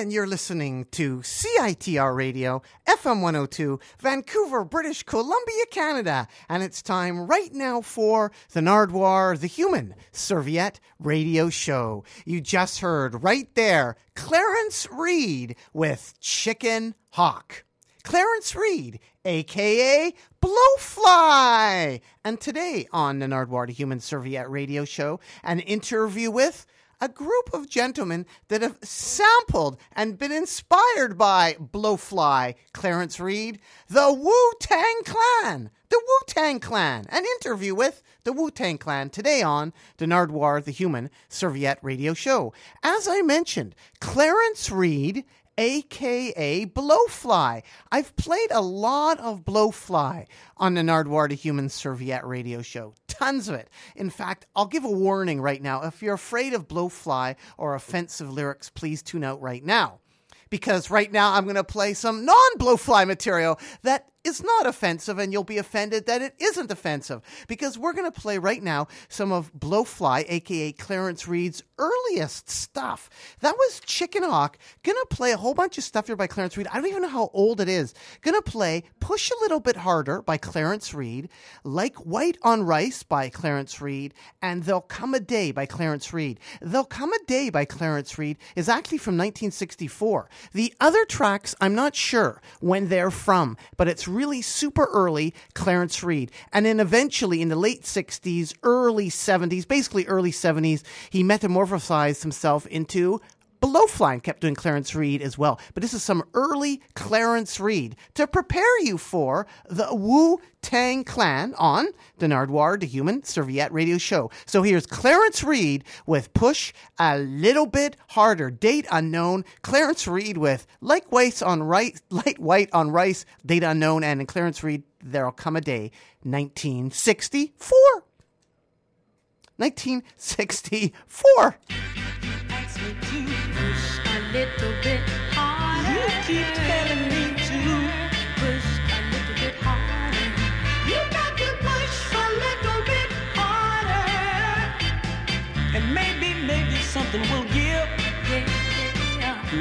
And you're listening to CITR Radio, FM 102, Vancouver, British Columbia, Canada. And it's time right now for the Nardwuar, the Human Serviette Radio Show. You just heard right there, Clarence Reid with Chicken Hawk. Clarence Reid, a.k.a. Blowfly. And today on the Nardwuar, the Human Serviette Radio Show, an interview with a group of gentlemen that have sampled and been inspired by Blowfly, Clarence Reid, the Wu-Tang Clan. The Wu-Tang Clan. An interview with the Wu-Tang Clan today on the Nardwuar, the Human Serviette Radio Show. As I mentioned, Clarence Reid, a.k.a. Blowfly. I've played a lot of Blowfly on the Nardwuar the Human Serviette Radio Show. Tons of it. In fact, I'll give a warning right now. If you're afraid of Blowfly or offensive lyrics, please tune out right now. Because right now I'm going to play some non-Blowfly material that is not offensive, and you'll be offended that it isn't offensive. Because we're going to play right now some of Blowfly, a.k.a. Clarence Reid's earliest stuff. That was Chicken Hawk. Going to play a whole bunch of stuff here by Clarence Reid. I don't even know how old it is. Going to play Push a Little Bit Harder by Clarence Reid, Like White on Rice by Clarence Reid, and There'll Come a Day by Clarence Reid. There'll Come a Day by Clarence Reid is actually from 1964. The other tracks, I'm not sure when they're from, but it's really super early Clarence Reid. And then eventually in the late 60s, early 70s, basically early 70s, he metamorphosized himself into Blowfly and kept doing Clarence Reid as well. But this is some early Clarence Reid to prepare you for the Wu-Tang Clan on the Nardwuar, the Human Serviette Radio Show. So here's Clarence Reid with Push a Little Bit Harder. Date unknown. Clarence Reid with Light White on Rice. Date unknown. And in Clarence Reid, There'll Come a Day, 1964. 1964. Little bit harder. You keep telling me to push a little bit harder. You got to push a little bit harder. And maybe something will give.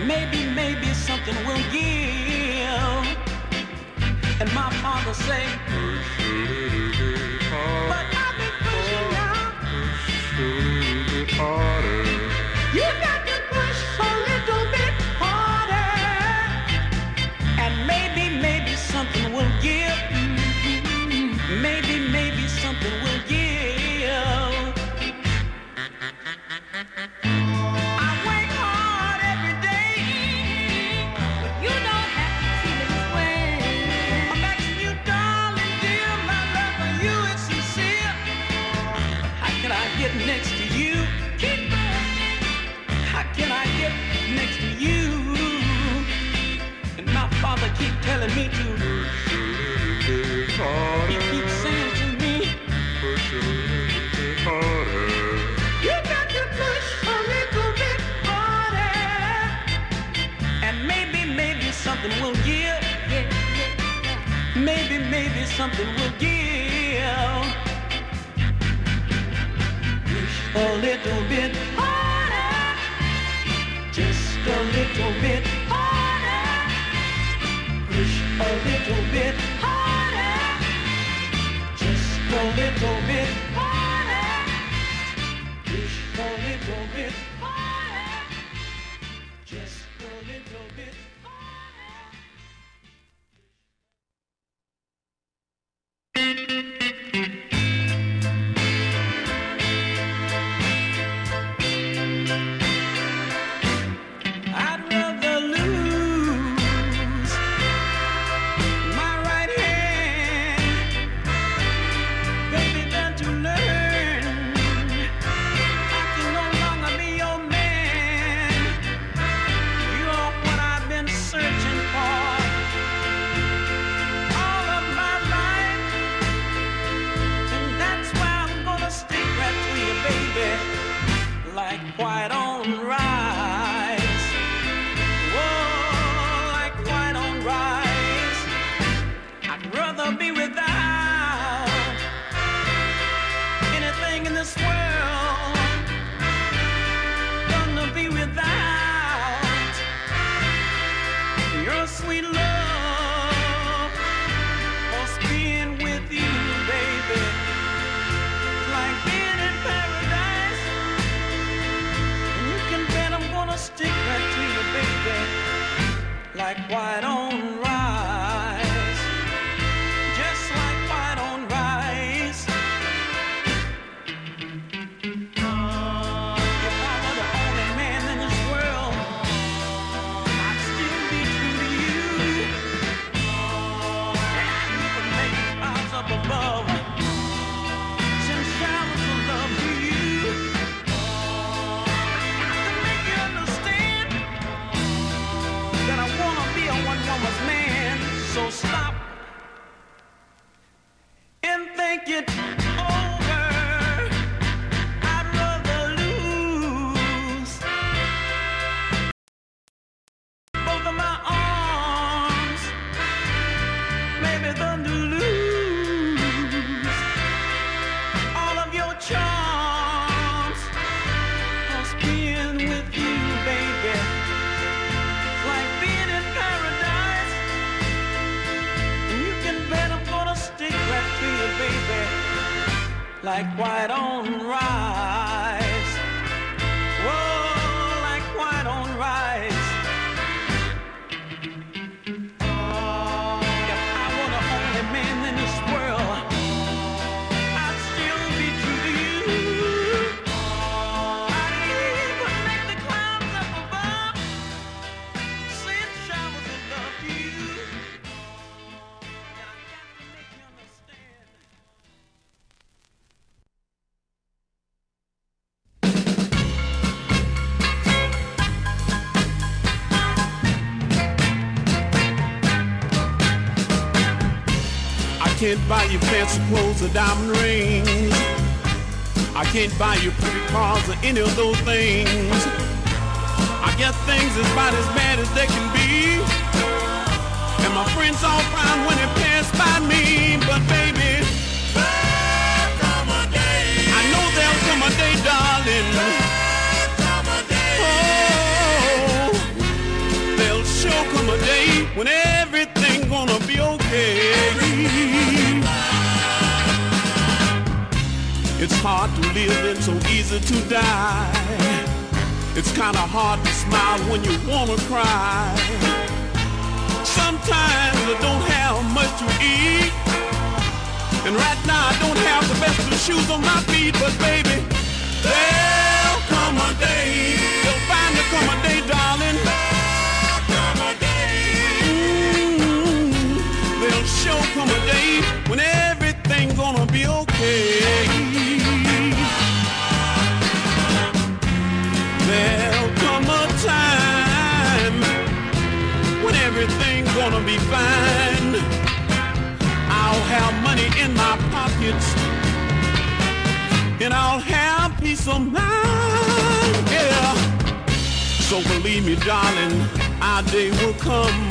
Maybe something will give. And my father say, push a little bit harder. But I've been pushing now. Push a little bit harder. You got to push a little bit harder. And maybe something will give. Maybe something will give. I work hard every day, but you don't have to feel this way. I'm asking you, darling dear, my love for you is sincere. How can I get next to you? Can I get next to you? And my father keep telling me to push a little bit harder. He keeps saying to me, push a little bit harder. You got to push a little bit harder. And maybe something will give. Maybe something will give. Push a little bit harder. Just a little bit harder. Push a little bit harder. Just a little bit harder. Push a little bit harder. Just a little bit harder. it over. I'd rather lose both of my arms, maybe than to lose all of your charms. 'Cause being with you, baby, it's like being in paradise, and you can bet I'm gonna stick right to you, baby, like white on rice. Whoa, like white on rice. If I were the only man in this world, I'd still be true to you. I'd even make the clouds up above, send showers of love to you. And I got to make you understand. I can't buy you fancy clothes or diamond rings. I can't buy you pretty cars or any of those things. I guess things is about as bad as they can be, and my friends all frown when they pass by me. But baby, there'll come a day. I know there'll come a day, darling. There'll come a day. Oh, there'll sure come a day when everything gonna be okay. It's hard to live and so easy to die. It's kinda hard to smile when you wanna cry. Sometimes I don't have much to eat, and right now I don't have the best of shoes on my feet. But baby, there'll come a day. There'll finally come a day, darling. There'll come a day. There'll sure come a day when everything's gonna be okay. There'll come a time when everything's gonna be fine. I'll have money in my pockets, and I'll have peace of mind, yeah. So believe me, darling, our day will come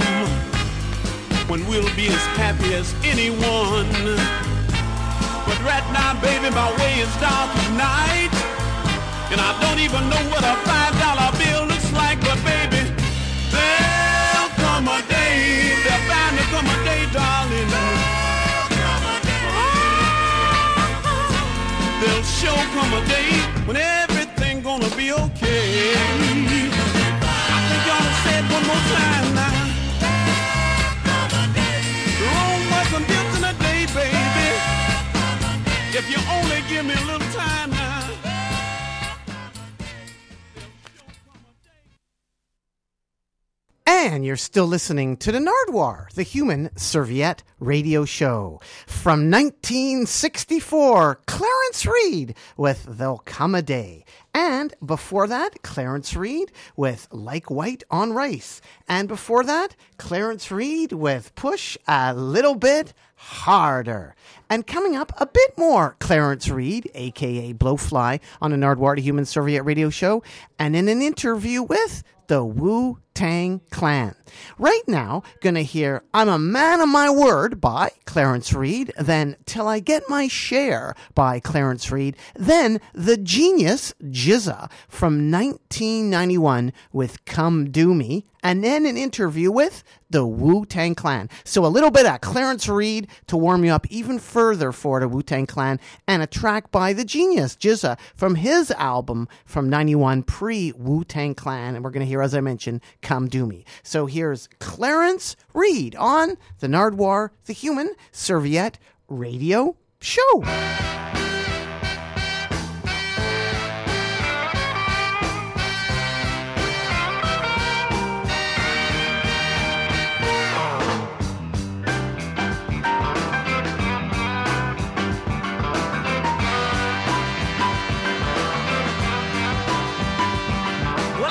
when we'll be as happy as anyone. But right now, baby, my way is dark as night, and I don't even know what a $5 bill looks like. But baby, there'll come a day. There'll finally come a day, darling. There'll come a day. Oh, there'll sure come a day when everything's gonna be okay. I think y'all have said one more time now. There'll come a day. Rome wasn't built in a day, baby. If you only give me a little time now. And you're still listening to the Nardwuar, the Human Serviette Radio Show. From 1964, Clarence Reid with There'll Come a Day. And before that, Clarence Reid with Like White on Rice. And before that, Clarence Reid with Push a Little Bit Harder. And coming up, a bit more Clarence Reid, a.k.a. Blowfly, on the Nardwuar, the Human Serviette Radio Show. And in an interview with the Wu-Tang Clan. Right now, gonna hear I'm a Man of My Word by Clarence Reid, then Till I Get My Share by Clarence Reid, then The Genius, GZA, from 1991 with Come Do Me, and then an interview with the Wu-Tang Clan. So a little bit of Clarence Reid to warm you up even further for the Wu-Tang Clan, and a track by The Genius, GZA, from his album from 91 pre-Wu-Tang Clan, and we're gonna hear, as I mentioned, Come Do Me. So here's Clarence Reid on the Nardwuar, the Human Serviette Radio Show. Well,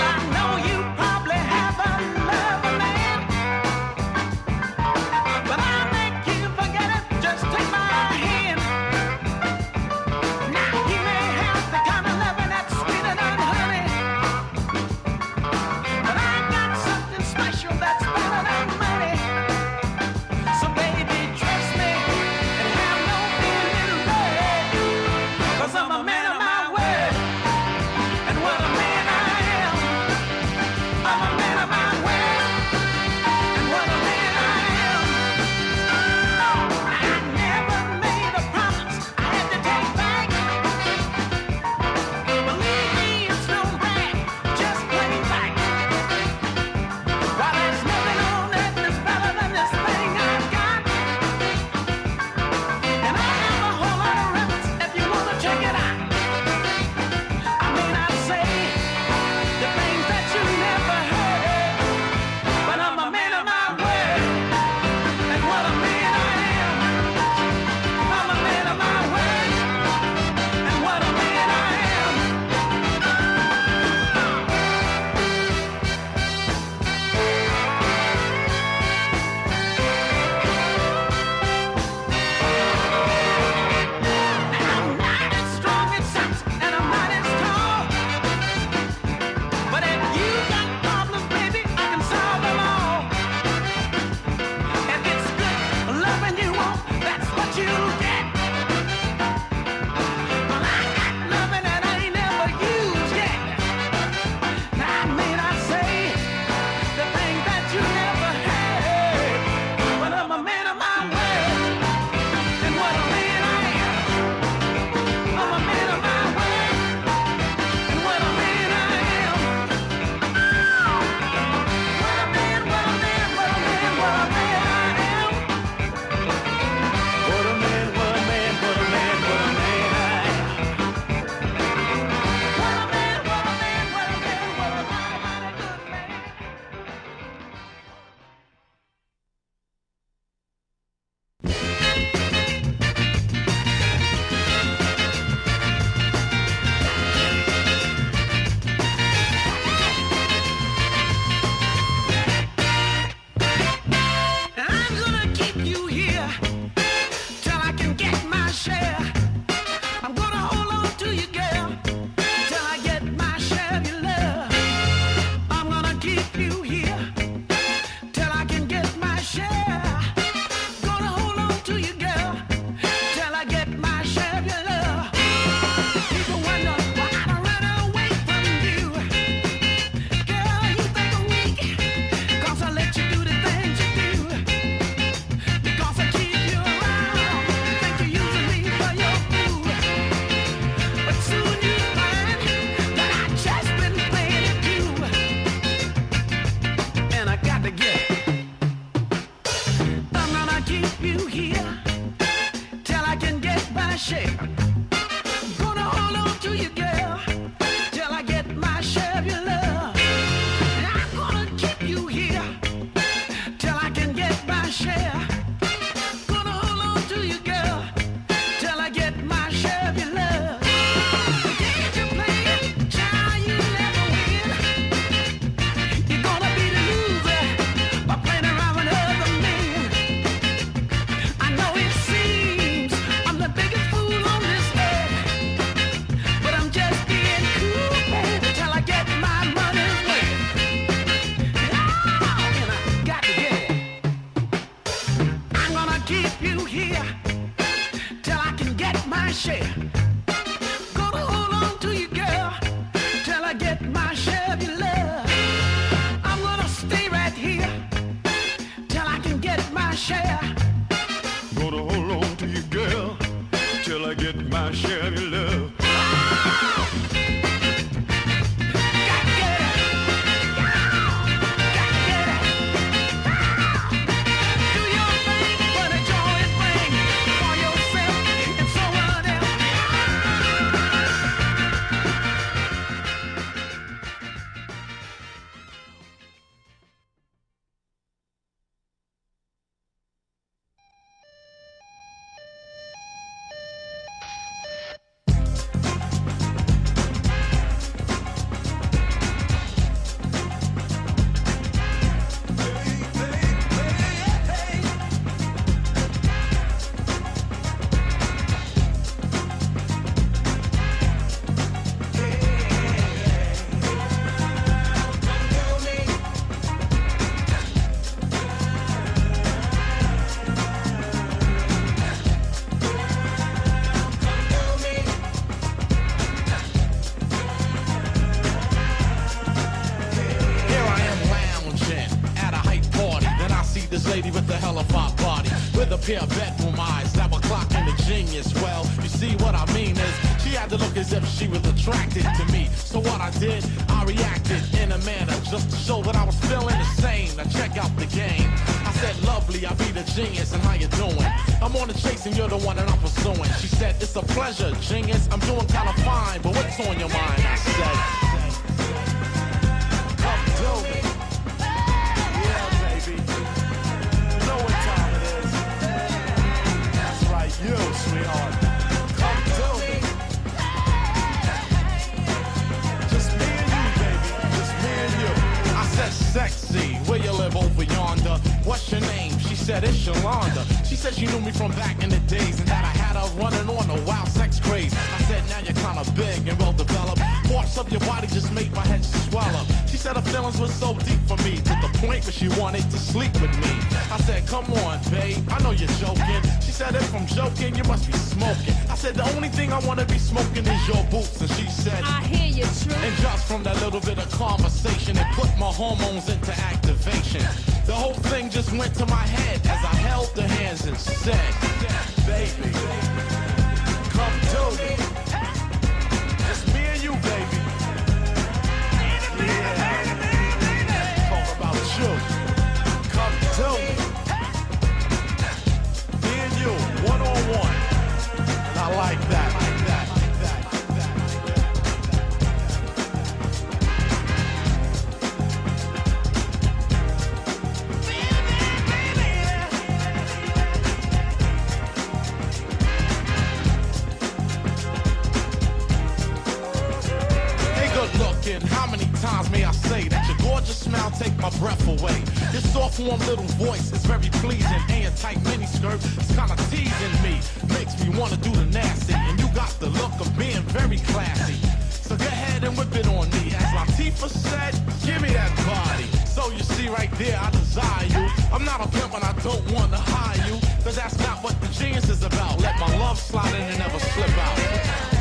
I know you probably have another man, but I'll make you forget it. Just take my hand. Pair of bedroom eyes that were clocking the genius. Well, you see what I mean is she had to look as if she was attracted to me. So what I did, I reacted in a manner just to show that I was feeling the same. Now check out the game. I said, lovely, I be the genius, and how you doing? I'm on the chase and you're the one that I'm pursuing. She said, it's a pleasure, genius, I'm doing kind of fine, but what's on your mind? I said, you, sweetheart, come to me. Just me and you, baby, just me and you. I said, sexy, where you live over yonder? What's your name? She said, it's Yolanda. She said she knew me from back in the days and that I had her running on a wild sex craze. I said, now you're kind of big and well-developed. Parts of your body just make my head swallow. She said her feelings were so deep for me, to the point where she wanted to sleep with me. I said, come on, babe, I know you're joking. She said, if I'm joking, you must be smoking. I said, the only thing I want to be smoking is your boots. And she said, I hear you, true. And just from that little bit of conversation, it put my hormones into activation. The whole thing just went to my head as I held the hands and said, baby, come to me. It's me and you, baby. Yeah. Talk about you. Come to me. Me and you, one-on-one. And I like that. Take my breath away. Your soft, warm little voice is very pleasing, and your tight miniskirt is kind of teasing me. Makes me want to do the nasty, and you got the look of being very classy. So go ahead and whip it on me. As Latifah said, give me that body. So you see right there, I desire you. I'm not a pimp and I don't want to hire you, because that's not what the genius is about. Let my love slide in and never slip out.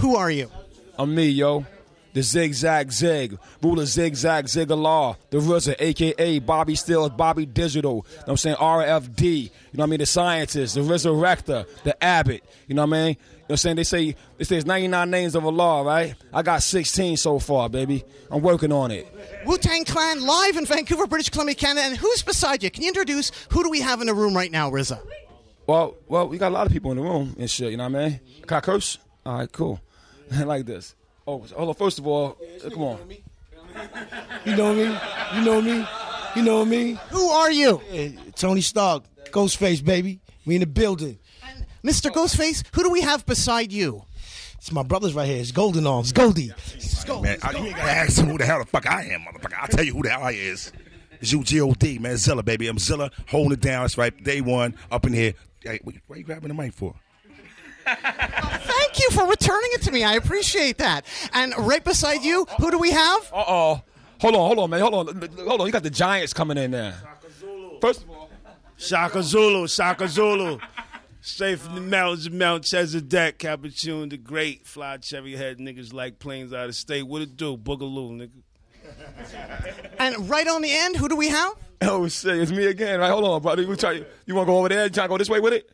Who are you? I'm me, yo. The Zigzag Zig, ruler Zigzag Ziggalar, the RZA, a.k.a. Bobby Stills, Bobby Digital, you know what I'm saying, RFD, you know what I mean, the scientist, the resurrector, the abbot, you know what I mean? You know what I'm saying? They say it's 99 names of Allah, right? I got 16 so far, baby. I'm working on it. Wu-Tang Clan live in Vancouver, British Columbia, Canada. And who's beside you? Can you introduce, who do we have in the room right now, RZA? Well, we got a lot of people in the room and shit, you know what I mean? Can I curse? All right, cool. Like this. Oh, hold on. First of all, come on. You know me. Who are you? Hey, Tony Stark, Ghostface, baby. We in the building. And Mr. Ghostface, who do we have beside you? It's my brothers right here. It's Golden Arms, Goldie. It's Gold. Man, you ain't gotta ask who the hell the fuck I am, motherfucker. I'll tell you who the hell I is. It's U-G-O-D, man. Zilla, baby. I'm Zilla, holding it down. That's right. Day one, up in here. Hey, what are you grabbing the mic for? Thank you for returning it to me. I appreciate that. And right beside you, who do we have? Uh-oh. Hold on, man. You got the Giants coming in there. Shaka Zulu. First of all. Shaka Zulu. Straight from the mountains of Mount Chesa Deck, Capuchin the Great, fly cherry head niggas like planes out of state. What it do? Boogaloo, nigga. And right on the end, who do we have? Oh, shit. It's me again. Right, hold on, brother. You want to go over there? You try to go this way with it?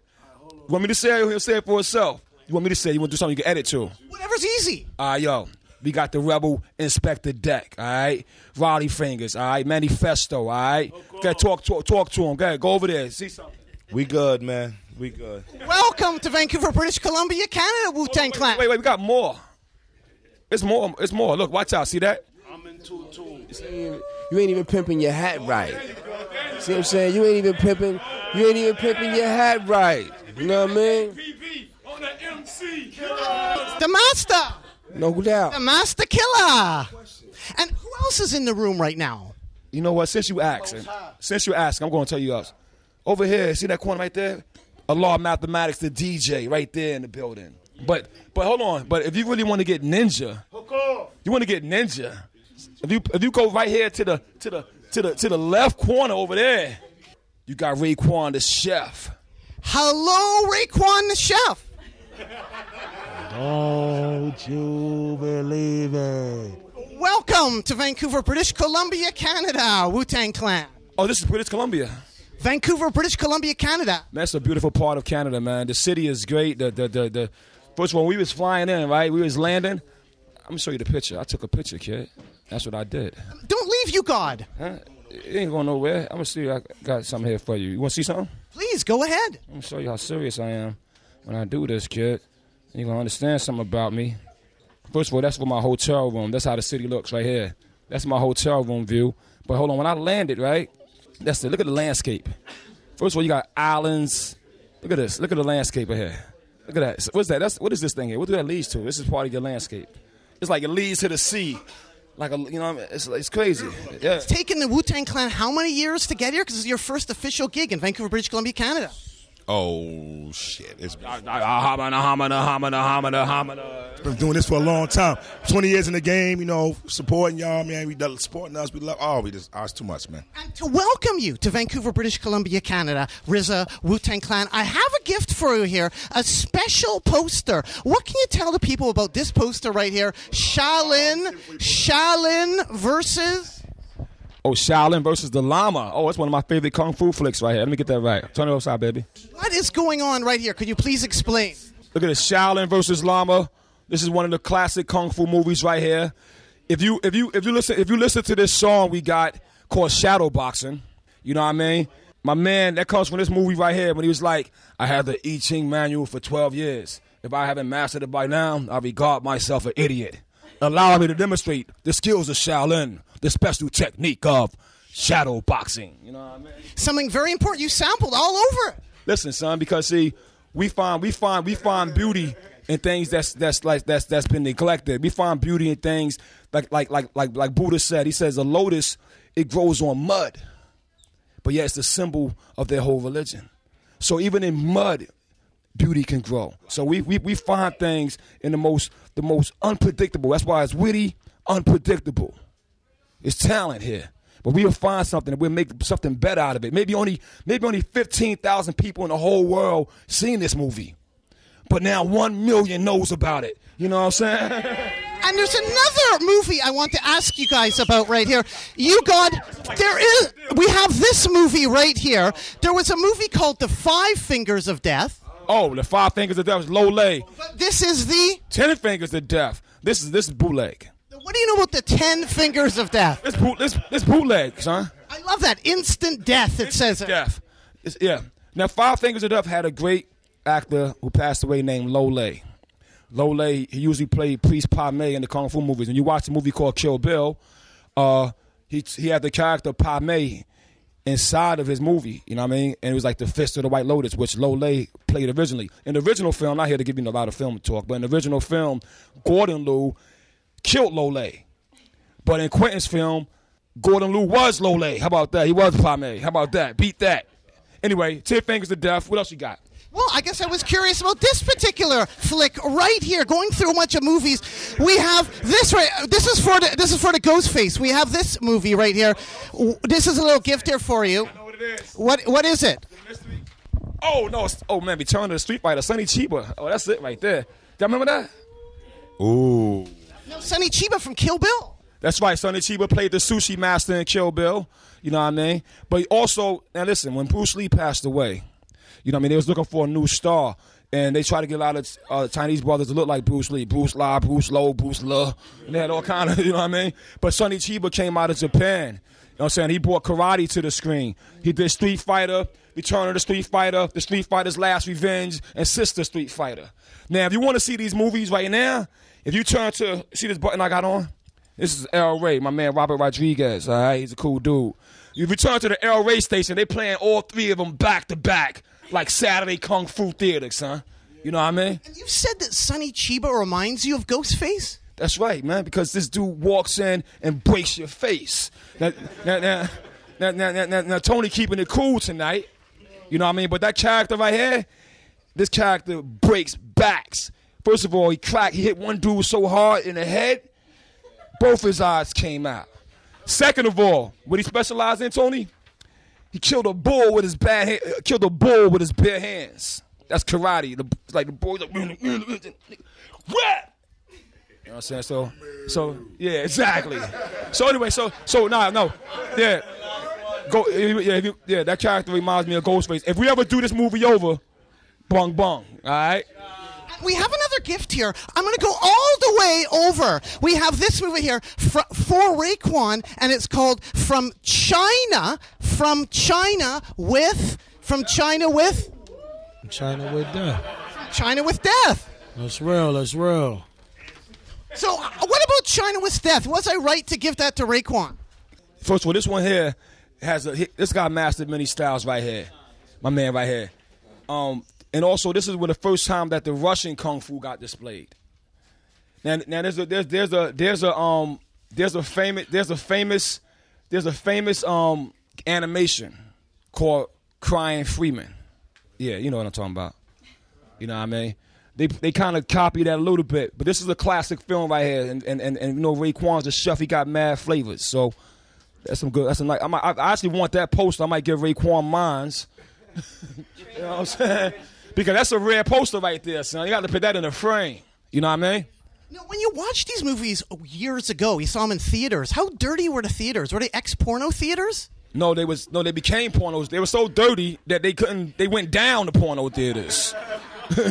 You want me to say it? He'll say it for himself. You want me to say it? You want to do something you can edit to? Whatever's easy. All right, yo. We got the Rebel Inspectah Deck, all right? Raleigh Fingers, all right? Manifesto, all right? Okay, talk to him. Go ahead, go over there. See something. We good, man. We good. Welcome to Vancouver, British Columbia, Canada, Wu-Tang Clan. Wait, we got more. It's more. Look, watch out. See that? I'm in tune. You ain't even pimping your hat right. See what I'm saying? You ain't even pimping your hat right. You know what I mean? PB on the MC. The master. No doubt. The master killer. And who else is in the room right now? You know what? Since you ask, I'm going to tell you else. Over here, see that corner right there? Allah Mathematics, the DJ right there in the building. But hold on. But if you really want to get ninja, if you go right here to the left corner over there, you got Raekwon the chef. Hello, Raekwon the chef. Don't you believe it? Welcome to Vancouver, British Columbia, Canada, Wu-Tang Clan. Oh, this is British Columbia. Vancouver, British Columbia, Canada. That's a beautiful part of Canada, man. The city is great. The first one, we was flying in, right? We was landing. I'm going to show you the picture. I took a picture, kid. That's what I did. Don't leave you, God. Huh? It ain't going nowhere. I'm going to see you. I got something here for you. You want to see something? Please, go ahead. I'm going to show you how serious I am when I do this, kid. You're going to understand something about me. First of all, that's for my hotel room. That's how the city looks right here. That's my hotel room view. But hold on. When I landed, right, that's it. Look at the landscape. First of all, you got islands. Look at this. Look at the landscape right here. Look at that. What's that? What is this thing here? What do that lead to? This is part of your landscape. It's like it leads to the sea. Like, you know, it's crazy. Yeah. It's taken the Wu-Tang Clan how many years to get here? Because this is your first official gig in Vancouver, British Columbia, Canada. Oh, shit. It's been doing this for a long time. 20 years in the game, you know, supporting y'all, man. We supporting us. We love, it's too much, man. And to welcome you to Vancouver, British Columbia, Canada, RZA, Wu-Tang Clan, I have a gift for you here, a special poster. What can you tell the people about this poster right here? Shaolin versus... Oh, Shaolin versus the Llama. Oh, that's one of my favorite kung fu flicks right here. Let me get that right. Turn it outside, baby. What is going on right here? Could you please explain? Look at this, Shaolin versus Llama. This is one of the classic kung fu movies right here. If you listen to this song we got called Shadow Boxing, you know what I mean? My man, that comes from this movie right here when he was like, I had the I Ching manual for 12 years. If I haven't mastered it by now, I regard myself an idiot. Allow me to demonstrate the skills of Shaolin, the special technique of shadow boxing. You know what I mean? Something very important. You sampled all over it. Listen, son, because see, we find beauty in things that's been neglected. We find beauty in things like Buddha said. He says a lotus, it grows on mud, but yet it's the symbol of their whole religion. So even in mud, beauty can grow. So we find things in the most unpredictable. That's why it's witty, unpredictable. It's talent here. But we'll find something and we'll make something better out of it. Maybe only 15,000 people in the whole world seen this movie. but now 1 million knows about it. You know what I'm saying? And there's another movie I want to ask you guys about right here. You got, we have this movie right here. There was a movie called The 5 Fingers of Death. Oh, The 5 Fingers of Death was Lo Lieh. But this is the 10 Fingers of Death. This is bootleg. What do you know about the 10 Fingers of Death? It's bootleg, son. I love that. Instant death, it says. Death. It's, yeah. Now, 5 Fingers of Death had a great actor who passed away named Lo Lieh. Lo Lieh, he usually played Priest Padme in the Kung Fu movies. When you watch a movie called Kill Bill, he had the character Padme inside of his movie, you know what I mean? And it was like The Fist of the White Lotus, which Lo Lieh played originally. In the original film, not here to give you a lot of film talk, but in the original film, Gordon Liu killed Lo Lieh. But in Quentin's film, Gordon Liu was Lo Lieh. How about that? He was Padme. How about that? Beat that. Anyway, 10 Fingers of Death. What else you got? Well, I guess I was curious about this particular flick right here. Going through a bunch of movies, we have this right. This is for the Ghostface. We have this movie right here. This is a little gift here for you. I know what it is. What is it? Oh no! Oh man, Return to the Street Fighter, Sonny Chiba. Oh, that's it right there. Y'all remember that? Ooh. No, Sonny Chiba from Kill Bill. That's right. Sonny Chiba played the sushi master in Kill Bill. You know what I mean? But also, now listen, when Bruce Lee passed away, you know what I mean? They was looking for a new star, and they tried to get a lot of Chinese brothers to look like Bruce Lee. Bruce Le, Bruce Lo, Bruce Le. And they had all kind of, you know what I mean? But Sonny Chiba came out of Japan. You know what I'm saying? He brought karate to the screen. He did Street Fighter, Return of the Street Fighter, The Street Fighter's Last Revenge, and Sister Street Fighter. Now, if you want to see these movies right now, if you turn to, see this button I got on? This is El Rey, my man Robert Rodriguez, all right? He's a cool dude. You return to the El Rey station, they playing all three of them back to back, like Saturday Kung Fu Theater, son. You know what I mean? And you said that Sonny Chiba reminds you of Ghostface? That's right, man, because this dude walks in and breaks your face. Now Tony keeping it cool tonight, you know what I mean? But that character right here, this character breaks backs. First of all, he hit one dude so hard in the head, both his eyes came out. Second of all, what he specialized in, Tony, he killed a bull with his bare hands. That's karate. It's like the boy's like, what? You know what I'm saying? So yeah, exactly. So anyway, yeah, that character reminds me of Ghostface. If we ever do this movie over, bong bong, all right. We have another gift here. I'm going to go all the way over. We have this movie here for Raekwon, and it's called From China with Death. China with Death. That's real. So what about China with Death? Was I right to give that to Raekwon? First of all, this one here this guy mastered many styles right here. My man right here. And also, this is the first time that the Russian Kung Fu got displayed. Now there's a famous animation called Crying Freeman. Yeah, you know what I'm talking about. You know what I mean? They kind of copied that a little bit, but this is a classic film right here. And you know, Raekwon's the chef. He got mad flavors, so that's some good. That's some nice. I actually want that poster. I might give Raekwon mines. You know what I'm saying? Because that's a rare poster right there, son. You got to put that in a frame. You know what I mean? Now, when you watch these movies years ago, you saw them in theaters. How dirty were the theaters? Were they ex-porno theaters? No, they became pornos. They were so dirty that they went down to porno theaters.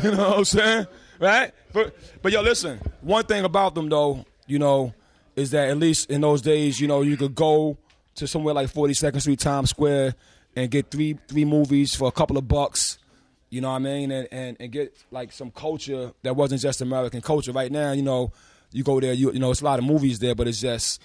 You know what I'm saying? Right? But yo, listen. One thing about them though, you know, is that at least in those days, you know, you could go to somewhere like 42nd Street, Times Square, and get three movies for a couple of bucks. You know what I mean? And get like some culture that wasn't just American culture. Right now, you know, you go there, you know, it's a lot of movies there, but it's just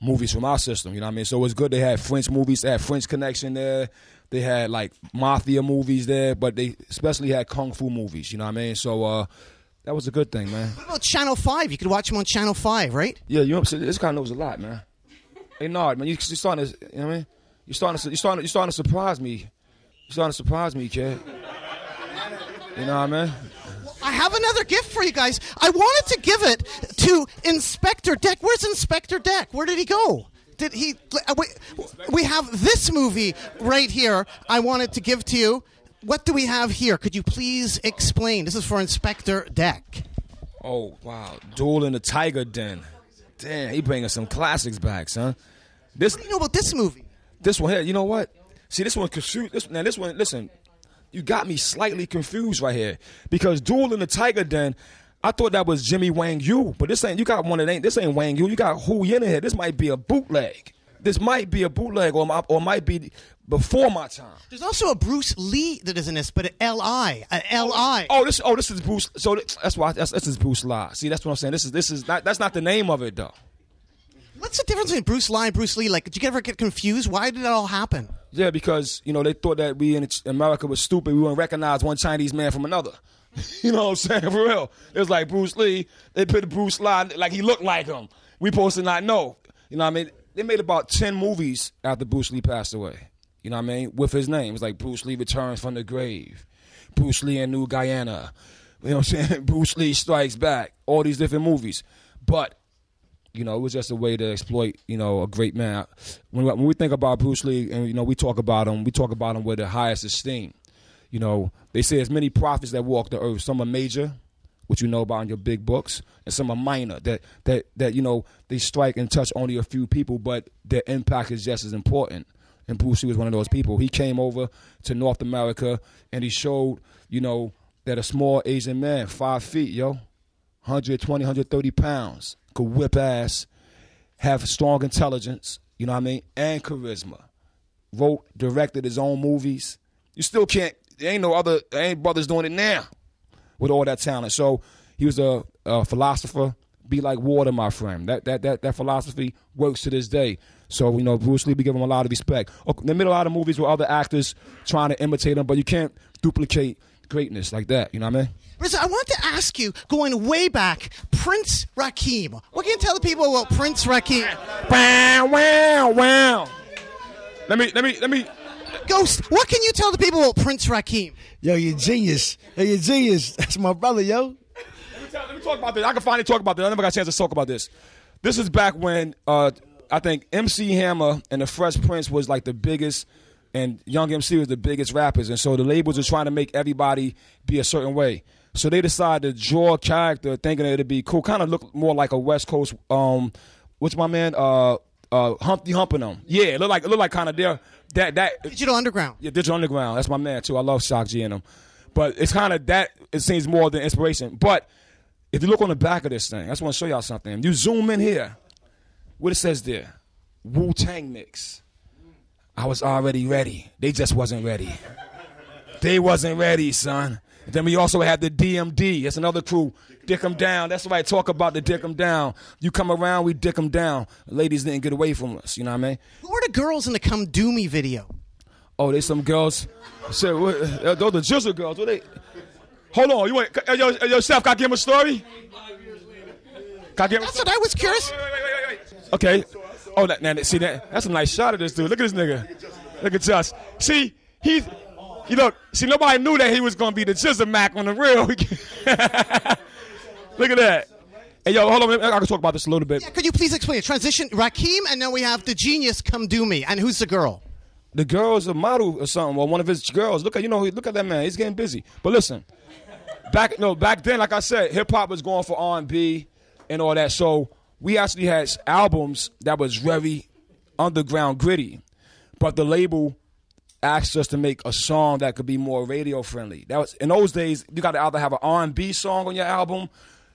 movies from our system. You know what I mean? So it's good they had French movies, they had French Connection there. They had like mafia movies there, but they especially had Kung Fu movies. You know what I mean? So that was a good thing, man. What about Channel 5? You could watch them on Channel 5, right? Yeah, you know what I'm saying? This guy knows a lot, man. Hey, Nard, man, you're starting to, you know what I mean? You're starting to surprise me. You're starting to surprise me, kid. You know what I mean? I have another gift for you guys. I wanted to give it to Inspectah Deck. Where's Inspectah Deck? Where did he go? Did he? We have this movie right here I wanted to give to you. what do we have here? Could you please explain? This is for Inspectah Deck. Oh, wow. Duel in the Tiger Den. Damn, he bringing some classics back, son. What do you know about this movie? This one here, you know what? See, this one confused. This one, listen, you got me slightly confused right here. Because Duel in the Tiger Den, I thought that was Jimmy Wang Yu. But this ain't, you got one that ain't, this ain't Wang Yu. You got Hu Yin in here. This might be a bootleg. This might be a bootleg or might be before my time. There's also a Bruce Lee that is in this, but an L.I. An L.I. Oh, this is Bruce. So that's why this is Bruce Le. See, that's what I'm saying. That's not the name of it though. What's the difference between Bruce Le and Bruce Lee? Like, did you ever get confused? Why did it all happen? Yeah, because you know they thought that we in America was stupid. We wouldn't recognize one Chinese man from another. You know what I'm saying? For real, it was like Bruce Lee. They put Bruce Le like he looked like him. We supposed to not know. You know what I mean? They made about 10 movies after Bruce Lee passed away. You know what I mean? With his name. It was like Bruce Lee Returns from the Grave. Bruce Lee in New Guyana. You know what I'm saying? Bruce Lee Strikes Back. All these different movies. But, you know, it was just a way to exploit, you know, a great man. When we think about Bruce Lee and, you know, we talk about him with the highest esteem. You know, they say there's many prophets that walk the earth. Some are major, which you know about in your big books, and some are minor, that you know, they strike and touch only a few people, but their impact is just as important. And Bruce Lee was one of those people. He came over to North America, and he showed, you know, that a small Asian man, 5 feet, 120, 130 pounds, could whip ass, have strong intelligence, you know what I mean, and charisma. Wrote, directed his own movies. You still can't, there ain't brothers doing it now. With all that talent. So he was a philosopher. Be like water, my friend. That philosophy works to this day. So, you know, Bruce Lee, we give him a lot of respect. They made a lot of movies with other actors trying to imitate him, but you can't duplicate greatness like that. You know what I mean? RZA, I want to ask you, going way back, Prince Rakeem. What can you tell the people about Prince Rakeem? Wow. Let me. Ghost, what can you tell the people about Prince Rakeem? Yo, you're genius. That's my brother, yo. Let me talk about this. I can finally talk about this. I never got a chance to talk about this. This is back when I think MC Hammer and the Fresh Prince was like the biggest, and Young MC was the biggest rappers. And so the labels were trying to make everybody be a certain way. So they decided to draw a character thinking it'd be cool. Kind of look more like a West Coast, what's my man? Humpty Humping them. Yeah, look like kind of there. That Digital Underground. Yeah, Digital Underground. That's my man too. I love Shock G and them. But it's kind of that. It seems more than inspiration. But if you look on the back of this thing, I just want to show y'all something. You zoom in here. What it says there? Wu-Tang mix. I was already ready. They just wasn't ready. They wasn't ready, son. Then we also have the DMD. That's another crew. Dick 'em down. That's why I talk about the dick 'em down. You come around, we dick 'em down. Ladies didn't get away from us. You know what I mean? Who were the girls in the Come Do Me video? Oh, they some girls. Shit, what, those the GZA girls. What they? Hold on. You want? Yo, Steph, can I give him a story? That's what I was curious. Wait. Okay. Oh, see that? That's a nice shot of this dude. Look at this nigga. Look at Josh. See, he's. You know, see, nobody knew that he was going to be the GZA Mac on the real. Look at that. Hey, yo, hold on. I can talk about this a little bit. Yeah, could you please explain it? Transition, Rakeem, and then we have the genius Come Do Me. And who's the girl? The girl's a model or something, or one of his girls. Look at that man. He's getting busy. But listen, back then, like I said, hip-hop was going for R&B and all that. So we actually had albums that was very underground gritty. But the label asked us to make a song that could be more radio friendly. That was in those days. You got to either have an R&B song on your album,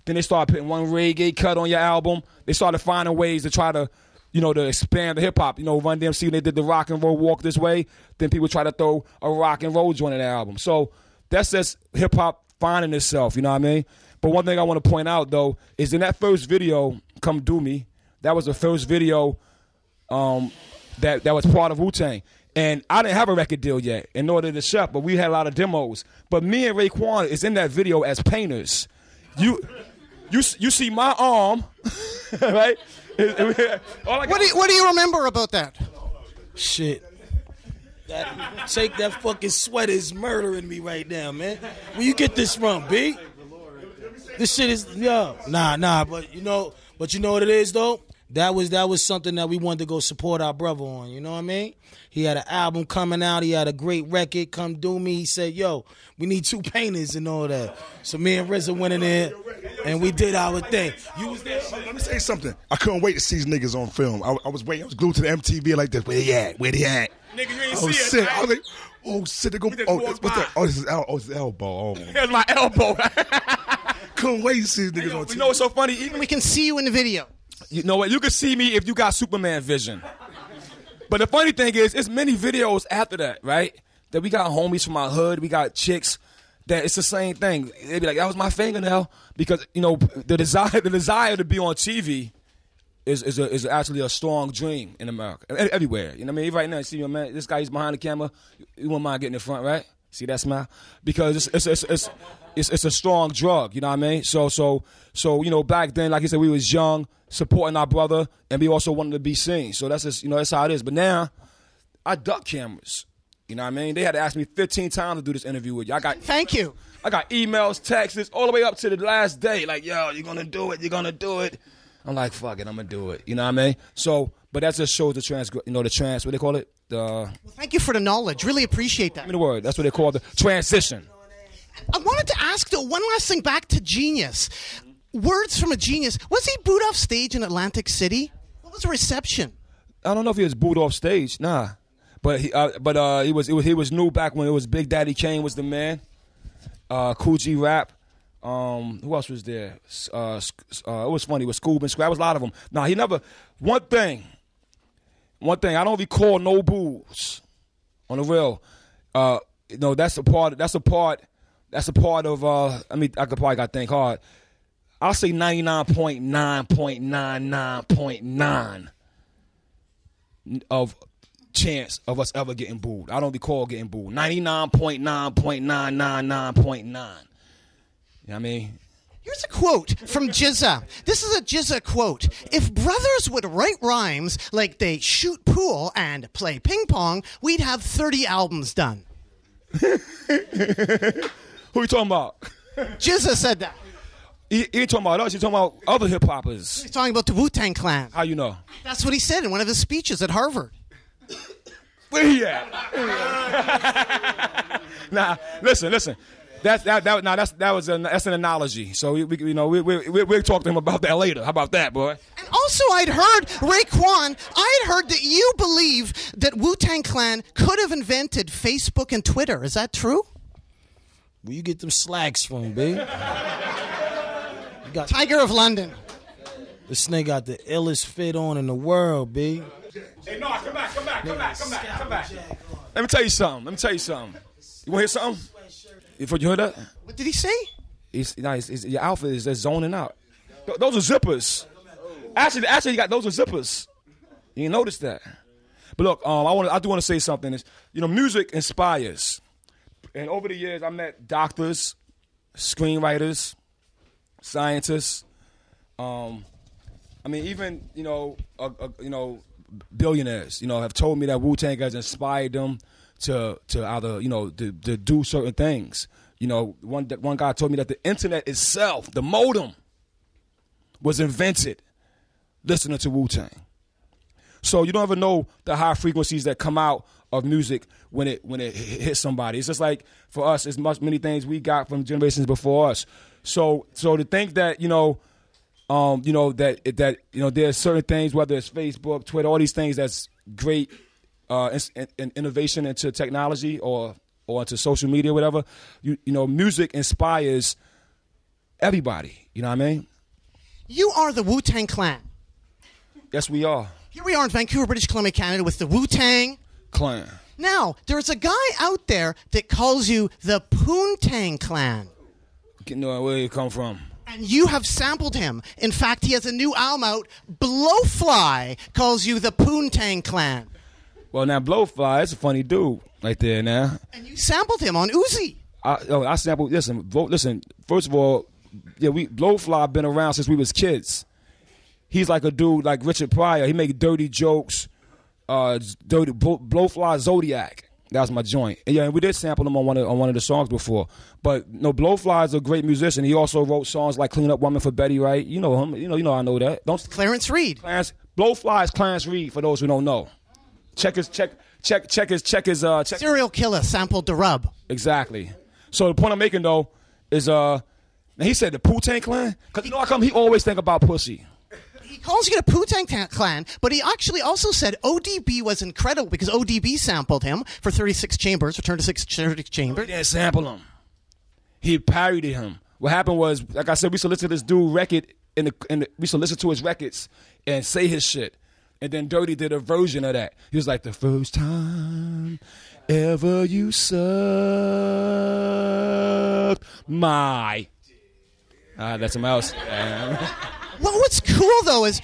then they started putting one reggae cut on your album. They started finding ways to try to, you know, to expand the hip hop. You know, Run DMC, when they did the Rock and Roll Walk This Way, then people try to throw a rock and roll joint in their album. So that's just hip hop finding itself. You know what I mean? But one thing I want to point out though is in that first video, Come Do Me, that was the first video that was part of Wu-Tang. And I didn't have a record deal yet, in order to shop, but we had a lot of demos. But me and Raekwon is in that video as painters. You see my arm, right? What do you remember about that? Shit. Take that fucking sweater is murdering me right now, man. Where you get this from, B? This shit is, yo. Nah, but you know what it is, though? that was something that we wanted to go support our brother on. You know what I mean? He had an album coming out. He had a great record, Come Do Me. He said, yo, we need two painters and all that. So me and RZA went in there, and we did our thing. You was there. Let me say something. I couldn't wait to see these niggas on film. I was waiting. I was glued to the MTV like this. Where they at? Where they at? Nigga, you ain't see us. Shit. I was like, oh, shit. They go, what's that? Oh, this is elbow. Here's my elbow. Couldn't wait to see these niggas on TV. You know what's so funny? Even we can see you in the video. You know what? You can see me if you got Superman vision. But the funny thing is, it's many videos after that, right? That we got homies from our hood. We got chicks. That it's the same thing. They be like, that was my fingernail. Because, you know, the desire to be on TV is actually a strong dream in America. Everywhere. You know what I mean? Right now, you see, man, this guy, he's behind the camera. You wouldn't mind getting in front, right? See that smile? Because it's a strong drug, you know what I mean? So you know, back then, like I said, we was young, supporting our brother, and we also wanted to be seen. So that's just, you know, that's how it is. But now, I duck cameras. You know what I mean? They had to ask me 15 times to do this interview with you. Thank you. I got emails, texts, all the way up to the last day. Like, yo, you're gonna do it. You're gonna do it. I'm like, fuck it, I'm gonna do it. You know what I mean? So, but that just shows what they call it. Well, thank you for the knowledge. Really appreciate that. Give me the word. That's what they call the transition. I wanted to ask, though, one last thing back to Genius. Words from a Genius. Was he booed off stage in Atlantic City? What was the reception? I don't know if he was booed off stage. Nah, but he was new back when it was Big Daddy Kane was the man. Cool G Rap. Who else was there? It was funny. It was Scoob and Scrap. It was a lot of them. Nah, he never. One thing. I don't recall no boos on the real. You know, that's a part of. I mean, I could probably got to think hard. I'll say 99.9.99.9 of chance of us ever getting booed. I don't recall getting booed. 99.9.999.9. You know what I mean? Here's a quote from GZA. This is a GZA quote. If brothers would write rhymes like they shoot pool and play ping pong, we'd have 30 albums done. Who you talking about? GZA said that. He talking about us. He's talking about other hip-hoppers. He's talking about the Wu-Tang Clan. How you know? That's what he said in one of his speeches at Harvard. Where he at? Nah, listen. That's an analogy. So we'll talk to him about that later. How about that, boy? And also, I had heard that you believe that Wu-Tang Clan could have invented Facebook and Twitter. Is that true? Where you get them slacks from, B? Tiger of London. This nigga got the illest fit on in the world, B. Hey, no, come back. Let me tell you something. You want to hear something? You heard that? What did he say? Your outfit is zoning out. Those are zippers. Actually, you got those are zippers. You didn't notice that. But look, I do want to say something. It's, you know, music inspires. And over the years, I met doctors, screenwriters, scientists. I mean, even, you know, billionaires, you know, have told me that Wu-Tang has inspired them to either, you know, to do certain things. You know, one guy told me that the internet itself, the modem, was invented listening to Wu-Tang. So you don't ever know the high frequencies that come out of music when it hits somebody. It's just like for us, it's many things we got from generations before us. So to think that, you know, there's certain things, whether it's Facebook, Twitter, all these things that's great innovation into technology or into social media, whatever. You know, music inspires everybody. You know what I mean? You are the Wu-Tang Clan. Yes, we are. Here we are in Vancouver, British Columbia, Canada, with the Wu-Tang Clan. Now, there's a guy out there that calls you the Poontang Clan. You know where you come from. And you have sampled him. In fact, he has a new album out. Blowfly calls you the Poontang Clan. Well, now, Blowfly, it's a funny dude right there now. And you sampled him on Uzi. I sampled, listen, first of all, yeah, Blowfly been around since we was kids. He's like a dude like Richard Pryor. He make dirty jokes, Blowfly Zodiac. That was my joint. And yeah, and we did sample him on one of the songs before. But no, Blowfly is a great musician. He also wrote songs like "Clean Up Woman" for Betty Wright. You know him. You know I know that. Don't Clarence Reid. Blowfly is Clarence Reid for those who don't know. Check his serial killer sampled the rub. Exactly. So the point I'm making though is he said the Wu-Tang Clan because you know how come he always think about pussy. He calls you the Wu-Tang Clan, but he actually also said ODB was incredible because ODB sampled him for 36 Chambers, Return to 36 Chambers. He didn't sample him. He parried him. What happened was, like I said, we solicited this dude record, we solicited to his records and say his shit. And then Dirty did a version of that. He was like, the first time ever you sucked my... that's something else. Well, what's cool, though, is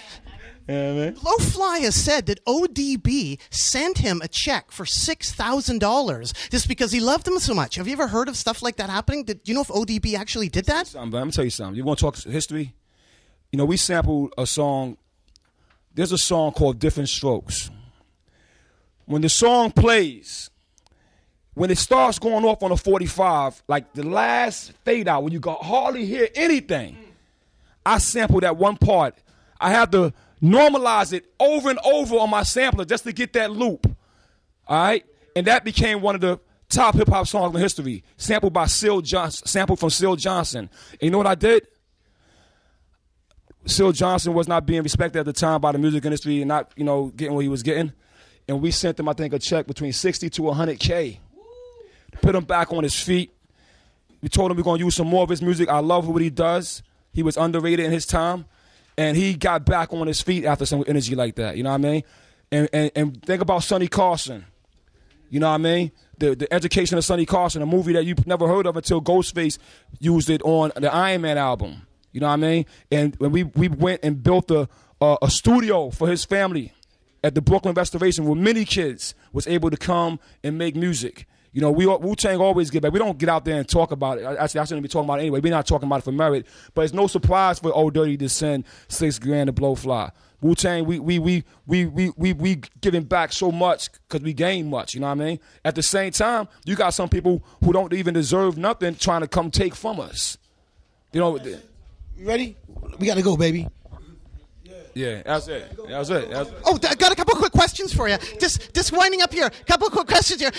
Blowfly has said that ODB sent him a check for $6,000 just because he loved him so much. Have you ever heard of stuff like that happening? Do you know if ODB actually did that? I'm going to tell you something. You want to talk history? You know, we sampled a song. There's a song called Different Strokes. When the song plays, when it starts going off on a 45, like the last fade out, when you can hardly hear anything, I sampled that one part. I have to normalize it over and over on my sampler just to get that loop. All right? And that became one of the top hip-hop songs in history, sampled from Syl Johnson. And you know what I did? Syl Johnson was not being respected at the time by the music industry and not, getting what he was getting. And we sent him, I think, a check between 60 to 100K. To put him back on his feet. We told him we're going to use some more of his music. I love what he does. He was underrated in his time, and he got back on his feet after some energy like that. You know what I mean? And think about Sonny Carson. You know what I mean? The education of Sonny Carson, a movie that you've never heard of until Ghostface used it on the Iron Man album. You know what I mean? And when we went and built a studio for his family at the Brooklyn Restoration, where many kids was able to come and make music. You know, Wu-Tang always get back. We don't get out there and talk about it. Actually, I shouldn't be talking about it anyway. We're not talking about it for merit. But it's no surprise for Old Dirty to send $6,000 to Blowfly. Wu-Tang, we giving back so much because we gain much. You know what I mean? At the same time, you got some people who don't even deserve nothing trying to come take from us. You know? You ready? We got to go, baby. Yeah, that's it. That's it. Oh, I got a couple quick questions for you. Just winding up here. Couple quick questions here.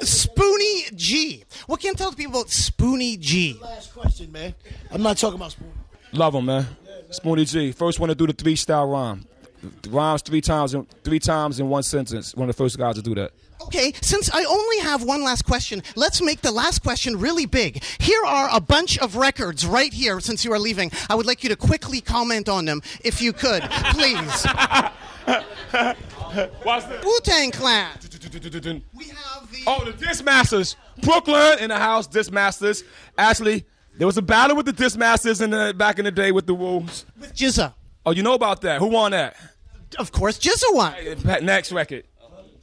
Spoonie G. What can you tell the people about Spoonie G? Last question, man. I'm not talking about Spoonie. Love him, man. Spoonie G. First one to do the 3-style rhyme. Rhymes three times in one sentence. One of the first guys to do that. Okay, since I only have one last question, let's make the last question really big. Here are a bunch of records right here since you are leaving. I would like you to quickly comment on them, if you could, please. What's the Wu-Tang Clan. We have the Dismasters. Brooklyn in the house, Dismasters. Actually, there was a battle with the Dismasters back in the day with the Wolves. With GZA. Oh, you know about that. Who won that? Of course, GZA won. Right, next record.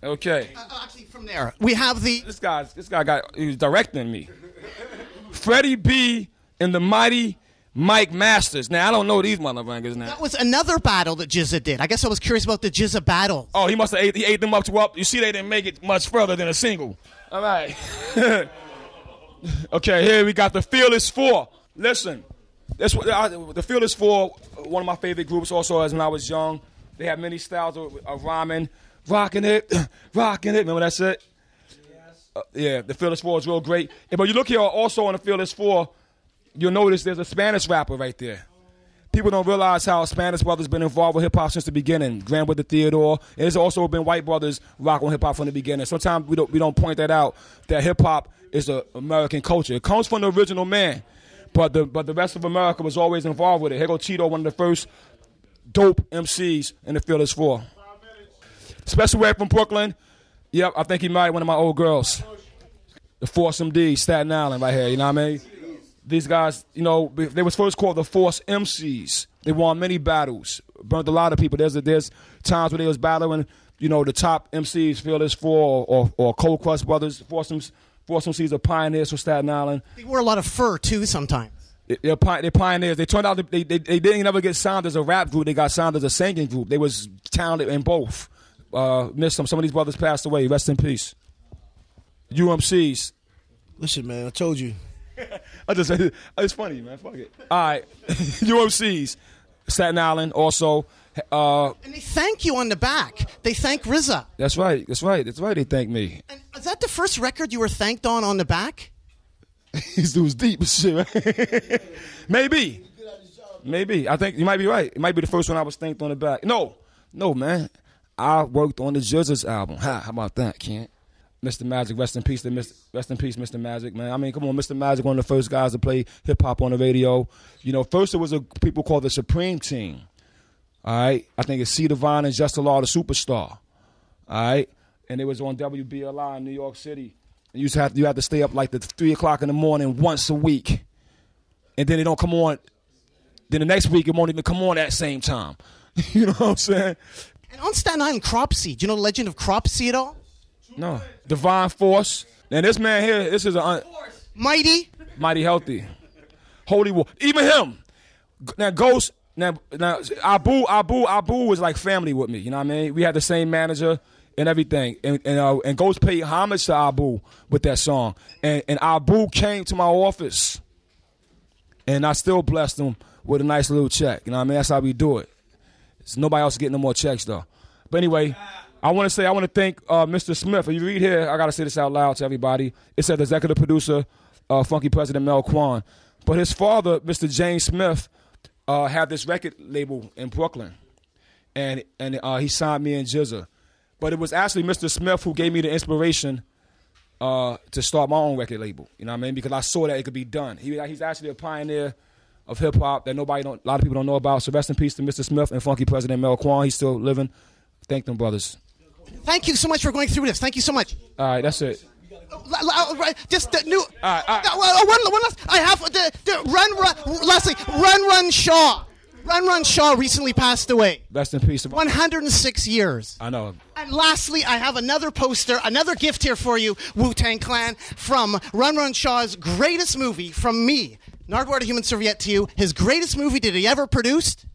Okay. Actually, from there, we have the... He was directing me. Freddie B and the Mighty Mike Masters. Now, I don't know these motherfuckers now. That was another battle that GZA did. I guess I was curious about the GZA battle. Oh, he must have ate them up to up. You see, they didn't make it much further than a single. All right. Okay, here we got the Fearless Four. Listen, the Fearless Four, one of my favorite groups also as when I was young. They had many styles of rhyming. Rocking it. Remember that shit? Yes. The Fearless Four is real great. But you look here also on the Fearless Four, you'll notice there's a Spanish rapper right there. People don't realize how Spanish brothers been involved with hip-hop since the beginning. Grandbrother Theodore. And there's also been white brothers rocking hip-hop from the beginning. Sometimes we don't point that out, that hip-hop is an American culture. It comes from the original man, but the rest of America was always involved with it. Here go Tito, one of the first dope MCs in the Fearless Four. Special Ed from Brooklyn. Yep, I think he married one of my old girls. The Foursome D, Staten Island right here, you know what I mean? These guys, they was first called the Force MCs. They won many battles, burnt a lot of people. There's times where they was battling, the top MCs, Fearless Four or Cold Crush Brothers. Foursome C's are pioneers from Staten Island. They wore a lot of fur, too, sometimes. They're pioneers. They turned out, they didn't ever get signed as a rap group. They got signed as a singing group. They was talented in both. Missed them. Some of these brothers passed away. Rest in peace. UMCs. Listen, man, I told you. It's funny, man. Fuck it. All right, UMCs, Staten Island also. And they thank you on the back. They thank RZA. That's right. That's right. That's right. They thank me. And is that the first record you were thanked on the back? This dude's deep as shit. Right? Maybe. Maybe. I think you might be right. It might be the first one I was thanked on the back. No. No, man. I worked on the GZA's album. How about that, Kent? Mr. Magic, rest in peace. Rest in peace, Mr. Magic, man. I mean, come on, Mr. Magic, one of the first guys to play hip hop on the radio. You know, first it was a people called the Supreme Team. All right, I think it's C. Devine and Just the Law, the Superstar. All right, and it was on WBLI in New York City. And you have to stay up like the 3 o'clock in the morning once a week, and then they don't come on. Then the next week it won't even come on that same time. You know what I'm saying? And on Staten Island, Cropsey. Do you know the legend of Cropsey at all? No. Divine Force. And this man here, this is Mighty Healthy. Holy War. Even him. Now, Ghost. Now Abu was like family with me. You know what I mean? We had the same manager and everything. And Ghost paid homage to Abu with that song. And Abu came to my office. And I still blessed him with a nice little check. You know what I mean? That's how we do it. So nobody else is getting no more checks, though. But anyway, I want to thank Mr. Smith. If you read here, I got to say this out loud to everybody. It said the executive producer, Funky President Mel Kwan. But his father, Mr. James Smith, had this record label in Brooklyn. And he signed me and GZA. But it was actually Mr. Smith who gave me the inspiration to start my own record label. You know what I mean? Because I saw that it could be done. He's actually a pioneer of hip-hop that a lot of people don't know about. So rest in peace to Mr. Smith and Funky President Mel Kwan. He's still living. Thank them, brothers. Thank you so much for going through this. Thank you so much. All right, that's it. Just the new. One last. I have the Run. Lastly, Run Run Shaw. Run Run Shaw recently passed away. Rest in peace. 106 years. I know. And lastly, I have another poster, another gift here for you, Wu-Tang Clan, from Run Run Shaw's greatest movie, from me, Nardwuar the Human Serviette to you. His greatest movie that he ever produced.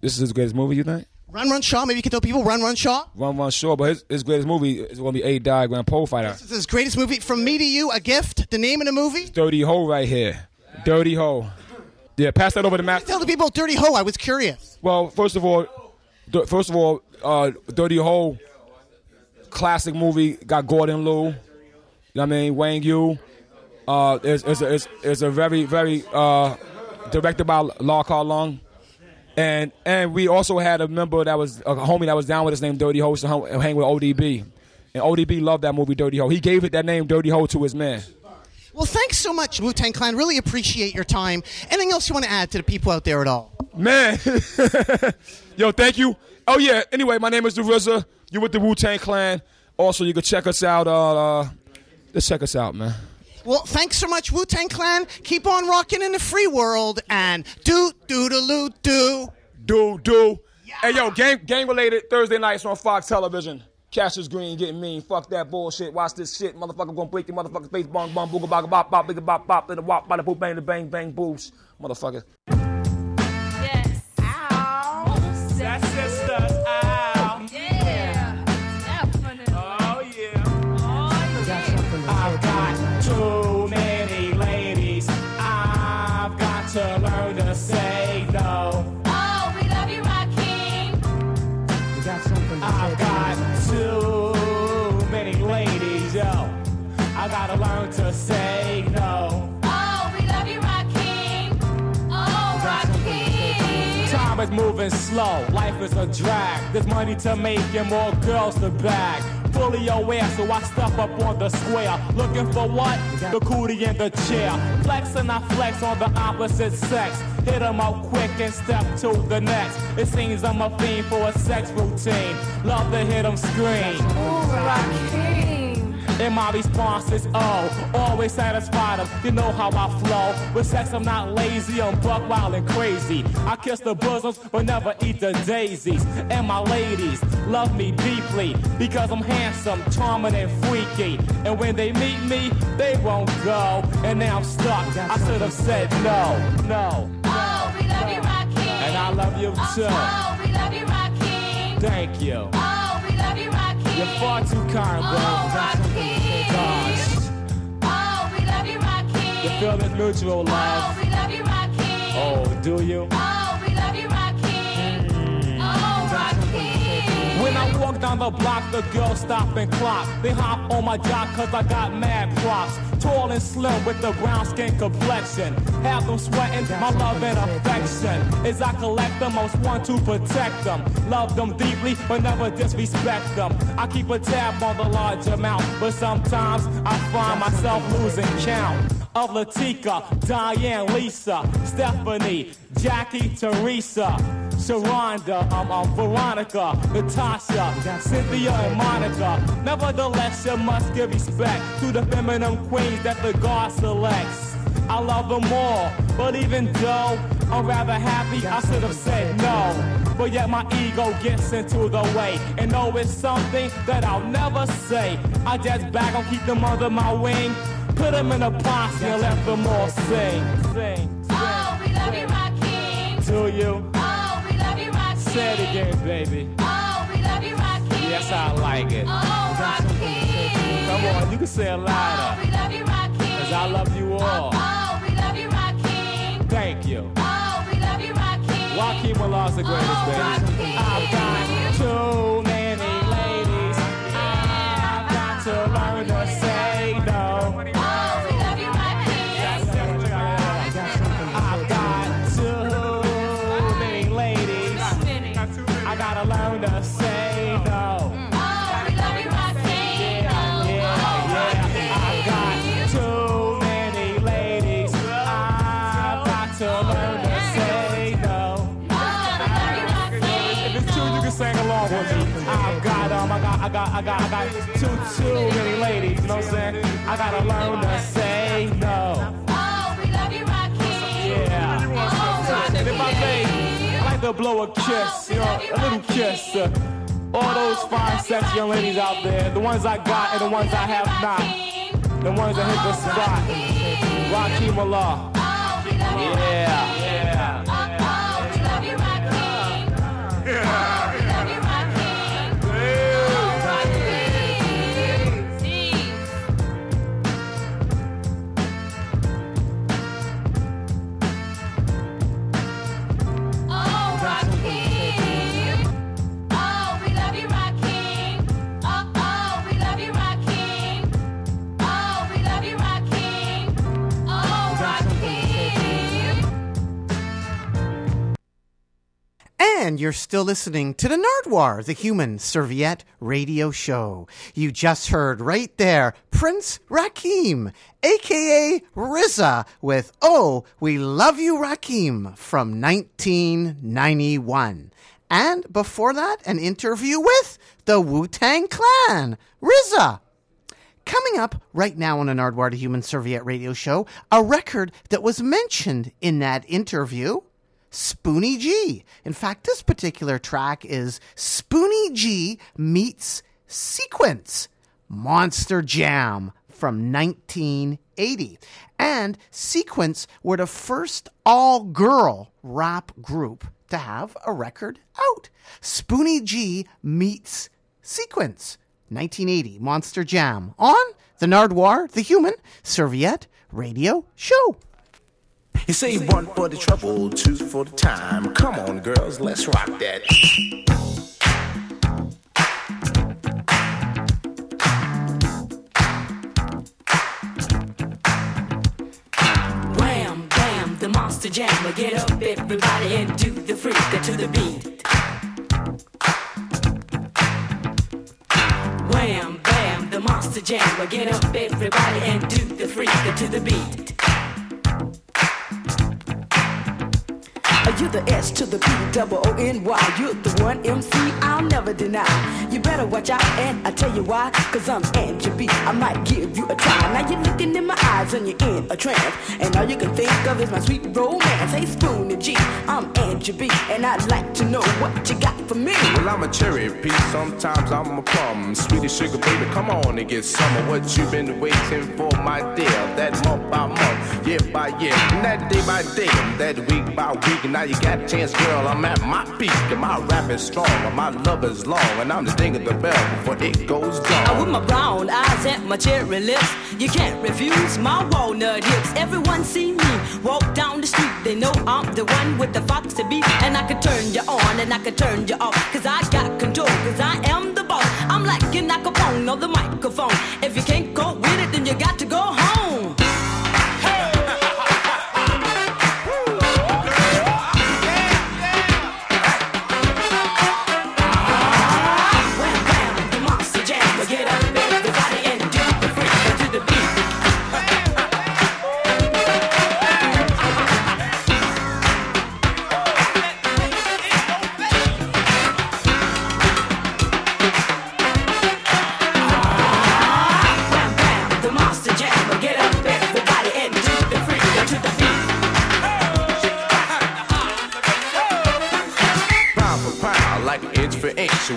This is his greatest movie, you think? Run Run Shaw, maybe you can tell people Run Run Shaw. Run Run Shaw, but his greatest movie is going to be A Diagram Pole Fighter. This is his greatest movie. From me to you, a gift. The name of the movie? Dirty Ho right here. Dirty Ho. Yeah, pass that over to Matt. Tell the people Dirty Ho, I was curious. Well, first of all, Dirty Ho, classic movie, got Gordon Liu, you know what I mean, Wang Yu. It's a very, very, directed by Lo Lieh. And we also had a member that was a homie that was down with us named Dirty Ho, so hang with ODB. And ODB loved that movie, Dirty Ho. He gave it that name, Dirty Ho, to his man. Well, thanks so much, Wu-Tang Clan. Really appreciate your time. Anything else you want to add to the people out there at all? Man. Yo, thank you. Oh, yeah. Anyway, my name is the RZA. You're with the Wu-Tang Clan. Also, you can check us out. Let's check us out, man. Well, thanks so much, Wu-Tang Clan. Keep on rocking in the free world and do-do-do-do. Do-do. Yeah. Hey, yo, gang-related Thursday nights on Fox Television. Cassius Green getting mean. Fuck that bullshit. Watch this shit. Motherfucker gonna break your motherfucking face. Bong, bong, booga, bop, bop, bop, bop, bop, bop, bada, wop, bada, boo, bang, the bang, bang, boos. Motherfucker. Yes. Ow. That's sisters. Ow. Yeah. That's funny. Oh, yeah. Oh, yeah. I've got too many ladies. I've got to learn to say no. I've got too many ladies, yo. I gotta learn to say no. Oh, we love you, Rakeem. Oh, Rakeem. Time is moving slow. Life is a drag. There's money to make and more girls to bag. Fully aware, so I step up on the square. Looking for what? The cootie in the chair. Flex and I flex on the opposite sex. Hit 'em out quick and step to the next. It seems I'm a fiend for a sex routine. Love to hit 'em scream. Ooh, Rakeem. And my response is oh, always satisfied 'em. You know how I flow. With sex, I'm not lazy. I'm buck wild and crazy. I kiss the bosoms, but never eat the daisies. And my ladies love me deeply because I'm handsome, charming, and freaky. And when they meet me, they won't go. And now I'm stuck. I should have said no. Oh, we love you, Rakeem. And I love you too. Oh, we love you, Rakeem. Thank you. Oh, we love you, Rakeem. You're far too kind, bro. Oh, Rakeem. The Fearless Mutual Live. Oh, we love you, Rakeem. Oh, do you? Oh, we love you, Rakeem. Oh, Rakeem. When I walk down the block, the girls stop and clock. They hop on my jock cause I got mad props. Tall and slim with the brown skin complexion. Have them sweating my love and affection. As I collect them, I want to protect them. Love them deeply, but never disrespect them. I keep a tab on the large amount, but sometimes I find myself losing count. Of Latika, Diane, Lisa, Stephanie, Jackie, Teresa, Sharonda, Veronica, Natasha, Cynthia, and Monica. Nevertheless, you must give respect to the feminine queens that the God selects. I love them all, but even though I'm rather happy, I should have said no. But yet my ego gets into the way, and know it's something that I'll never say. I just back, I'll keep them under my wing. Put them in a box and let them all sing. Sing. Oh, we love you, Rakeem. Do you? Oh, we love you, Rakeem. Say it again, baby. Oh, we love you, Rakeem. Yes, I like it. Oh, Rakeem. Come on, you can say it louder. Oh, we love you, Rakeem. Cause I love you all. Oh, we love you, Rakeem. Thank you. Oh, we love you, Rakeem. Joaquin Millar's the greatest, oh, baby. I've got too many ladies. I've got to learn to say no. I got too many ladies, you know what I'm saying? I gotta learn to say no. Oh, we love you, Rakeem. Yeah. Oh, and in my face, I like to blow a kiss, you know, a little kiss. All those fine, sexy young ladies out there, the ones I got and the ones I have not, the ones that hit the spot. Rakeem Allah. Yeah. Yeah. Oh, we love you, Rakeem. Yeah. And you're still listening to the Nardwuar, the Human Serviette Radio Show. You just heard right there, Prince Rakeem, a.k.a. RZA, with Oh, We Love You, Rakeem, from 1991. And before that, an interview with the Wu-Tang Clan, RZA. Coming up right now on the Nardwuar, the Human Serviette Radio Show, a record that was mentioned in that interview, Spoonie G. In fact, this particular track is Spoonie G meets Sequence, Monster Jam from 1980. And Sequence were the first all-girl rap group to have a record out. Spoonie G meets Sequence, 1980, Monster Jam, on the Nardwuar, the Human Serviette Radio Show. You say one for the trouble, two for the time. Come on, girls, let's rock that. Wham, bam, the monster jammer. Get up, everybody, and do the freak to the beat. Wham, bam, the monster jammer. Get up, everybody, and do the freak to the beat. You're the S to the P-double-O-N-Y. You're the one MC I'll never deny. You better watch out, and I tell you why. Cause I'm Angie B, I might give you a try. Now you're looking in my eyes and you're in a trance, and all you can think of is my sweet romance. Hey Spoonie G, I'm Angie B, and I'd like to know what you got for me. Well, I'm a cherry pie, sometimes I'm a plum. Sweetie sugar baby, come on and get some of what you've been waiting for, my dear. That month by month, year by year, and that day by day, and that week by week. Now you Gap chance, girl, I'm at my peak, and my rap is strong, and my love is long, and I'm just dinging the bell before it goes down. With my brown eyes and my cherry lips, you can't refuse my walnut hips. Everyone see me walk down the street, they know I'm the one with the foxy beat, and I can turn you on and I can turn you off, cause I got control, cause I am the boss. I'm like a Nakapone on the microphone, if you can't go with it, then you got to go home.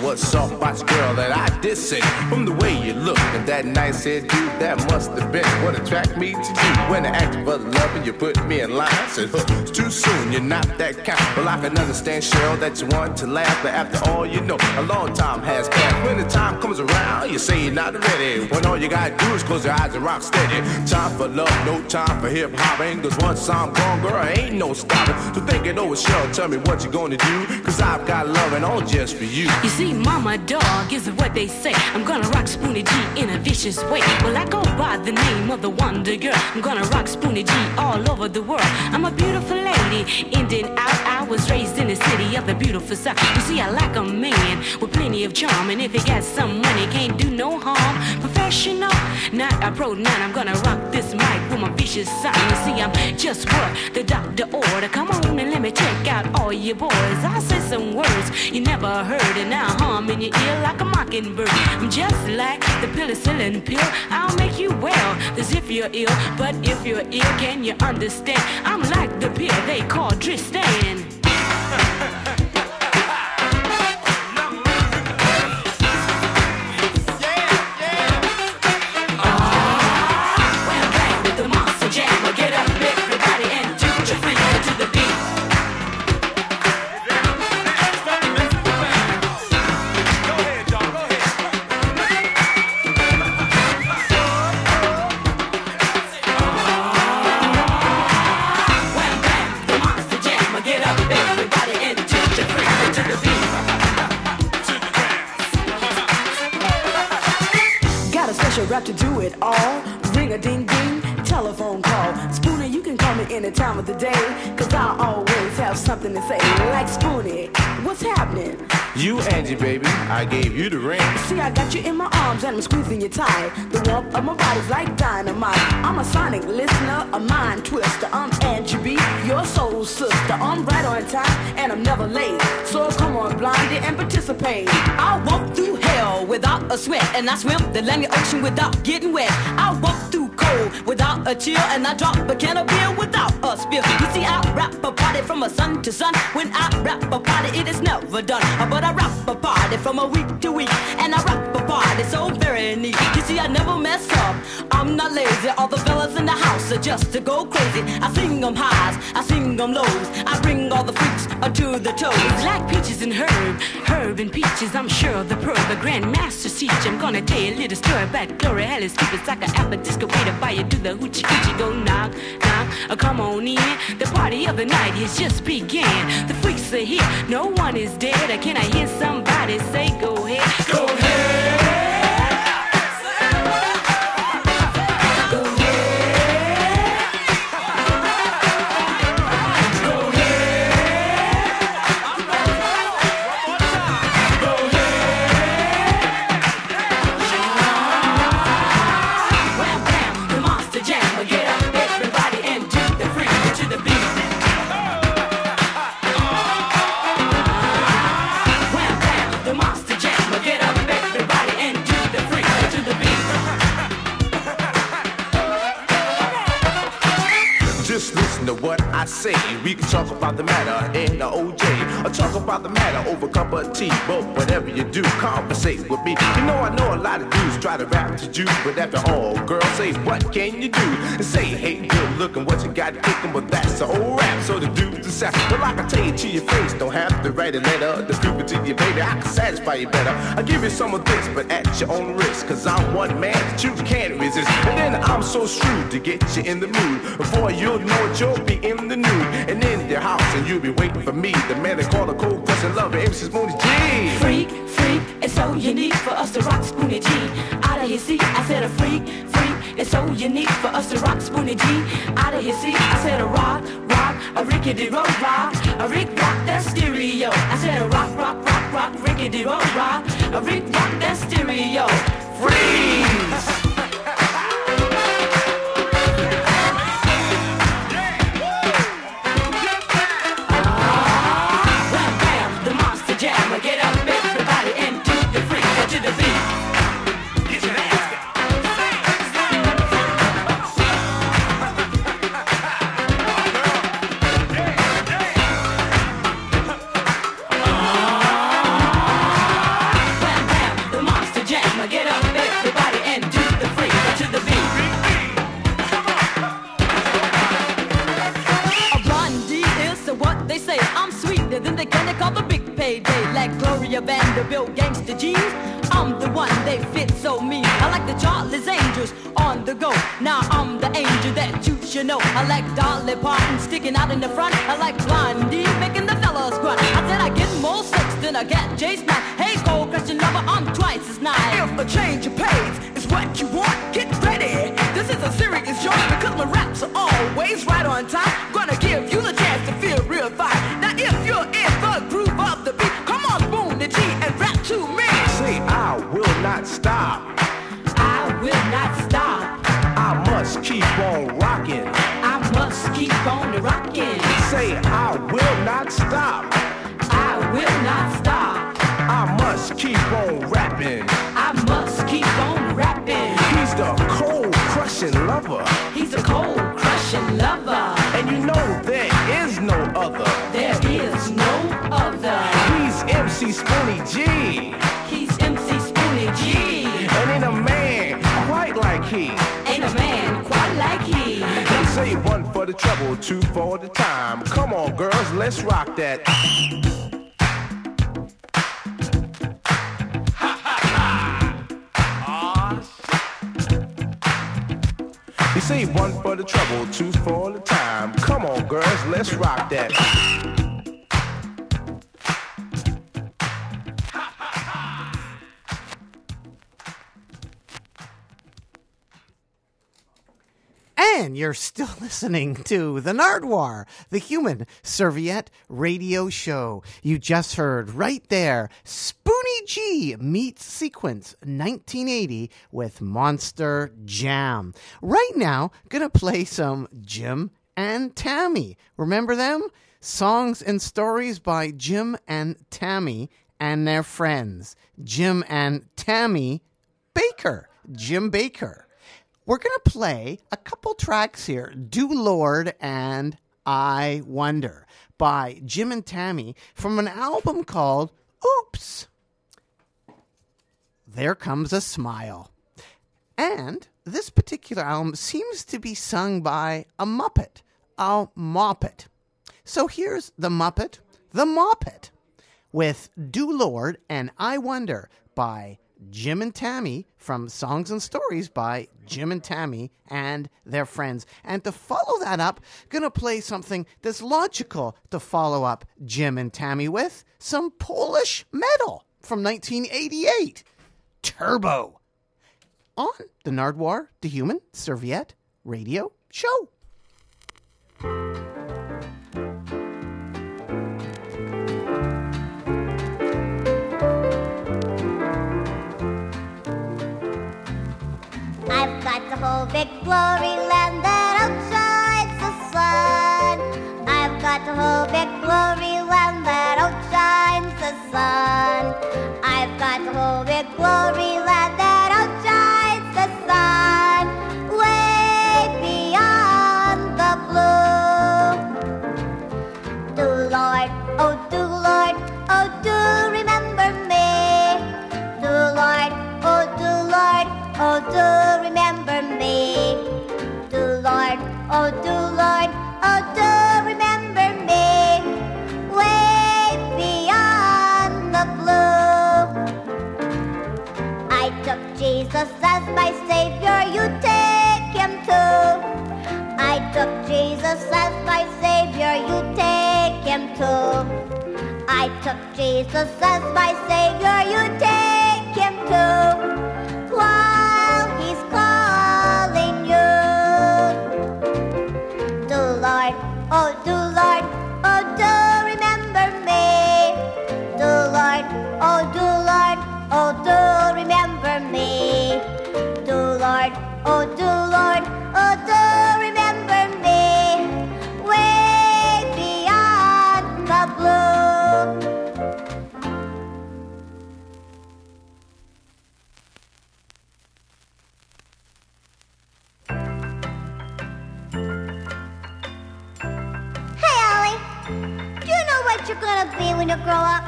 What's up, watch girl that I dissing? From the way you look and that nice head, dude, that must have been what attracted me to you. When I asked for love and you put me in line, I said, it's too soon, you're not that kind. Well, I can understand, Cheryl, that you want to laugh, but after all, you know, a long time has passed. When the time comes around, you say you're not ready. When all you gotta do is close your eyes and rock steady. Time for love, no time for hip hop. Cause once I'm gone, girl, ain't no stopping. So think it over, Cheryl, tell me what you gonna do, cause I've got love and all just for you. You see, mama dog is what they say. I'm gonna rock Spoonie G in a vicious way. Well, I go by the name of the Wonder Girl. I'm gonna rock Spoonie G all over the world. I'm a beautiful lady, in and out. I was raised in the city of the beautiful South. You see, I like a man with plenty of charm, and if he got some money, can't do no harm. Professional, not a pro none. I'm gonna rock this mic with my vicious sign. You see, I'm just what the doctor ordered. Come on and let me check out all your boys. I said some words you never heard, and now hum in your ear like a mockingbird. I'm just like the penicillin pill. I'll make you well as if you're ill, but if you're ill, can you understand? I'm like the pill they call Tristan. Rap to do it all, ring a ding ding, telephone call. Spoonie, you can call me any time of the day, cause I always have something to say. Like Spoonie, what's happening? You, Angie, baby, I gave you the ring. See, I got you in my arms and I'm squeezing you tight. The warmth of my body's like dynamite. I'm a sonic listener, a mind twister. I'm Angie B, your soul sister. I'm right on time and I'm never late. So come on, blinded, and participate. I walk through hell without a sweat, and I swim the Atlantic Ocean without getting wet. I walk through cold without a chill, and I drop a can of beer without a spill. You see, I rap a party from a sun to sun. When I rap a party, it is never done. I rock a party from a week to week, and I rock a party so very neat. You see, I never mess up, I'm not lazy. All the fellas in the house are just to go crazy. I sing them highs, I sing them lows, I bring all the freaks to the toes. Like peaches and herb, herb and peaches, I'm sure the pearl, the grandmaster's teach. I'm gonna tell you a little story about glory, hell is keep. It's like an apple disco way to buy you do the hoochie coochie. Go knock, knock, come on in. The party of the night has just began. The freaks are here, no one is dead. I can't hear somebody say go ahead, go ahead. Everybody I say we can talk about the matter in the OJ, or talk about the matter over a cup of tea. But whatever you do, conversate with me. You know, I know a lot of dudes try to rap to you, but after all, girl, say what can you do? And say, hey, good looking, what you got kicking? But that's an old rap, so the dudes decide. Well, I can tell you to your face, don't have to write a letter. The stupid to your baby, I can satisfy you better. I give you some of this, but at your own risk, cause I'm one man that you can't resist. And then I'm so shrewd to get you in the mood. Before you'll know it, you'll be in the nude and in your house, and you'll be waiting for me, the man that called a cold cuss and lover, MC Spoonie G. Freak, freak, it's so unique for us to rock Spoonie G. Out of his seat, I said a freak, freak, it's so unique for us to rock Spoonie G. Out of his seat, I said a rock, rock, a rickety roll rock, a rick rock that stereo. I said a rock, rock, rock, rock, rickety roll rock, a rick rock that stereo. Freeze! I like Dolly Parton sticking out in the front. I like Blondie making the fellas grunt. I said I get more sex than I get Jay Snot. Hey, cold Christian lover, I'm twice as nice. If a change of pace is what you want, get ready. This is a serious job because my raps are always right on time. Gonna give you the chance to feel real fine. Now if you're in the groove of the beat, come on, Spoonie G and rap to me. Say I will not stop. I will not stop. I must keep on rocking. I must keep on rocking. Say, I will not stop. I will not stop. I must keep on rapping. I must keep on rapping. He's the cold crushing lover. He's a cold crushing lover. And you know there is no other. There is no other. He's MC Spoonie G. He's MC Spoonie G. And ain't a man quite like he. Ain't a man quite like he. They say one for the trouble, two for the time. Come on, girls, let's rock that. You say one for the trouble, two for the time. Come on, girls, let's rock that. And you're still listening to the Nardwuar, the Human Serviette Radio Show. You just heard right there, Spoonie G meets Sequence 1980 with Monster Jam. Right now, gonna play some Jim and Tammy. Remember them? Songs and stories by Jim and Tammy and their friends. Jim and Tammy Baker. Jim Baker. We're going to play a couple tracks here, Do Lord and I Wonder by Jim and Tammy from an album called Oops, There Comes a Smile. And this particular album seems to be sung by a Muppet, a Moppet. So here's the Moppet, with Do Lord and I Wonder by Jim and Tammy from Songs and Stories by Jim and Tammy and their friends. And to follow that up, gonna play something that's logical to follow up Jim and Tammy with, some Polish metal from 1988, Turbo, on the Nardwuar, the Human Serviette Radio Show. I've got the whole big glory land that outshines the sun. I've got the whole big glory land that outshines the sun. I've got the whole big glory land that outshines the sun. Way beyond the blue. Jesus as my Savior, you take him too, while he's calling you. Do Lord, oh do remember me. Do Lord, oh do remember me. Do Lord, oh do remember me. Way beyond the blue. You're gonna be when you grow up?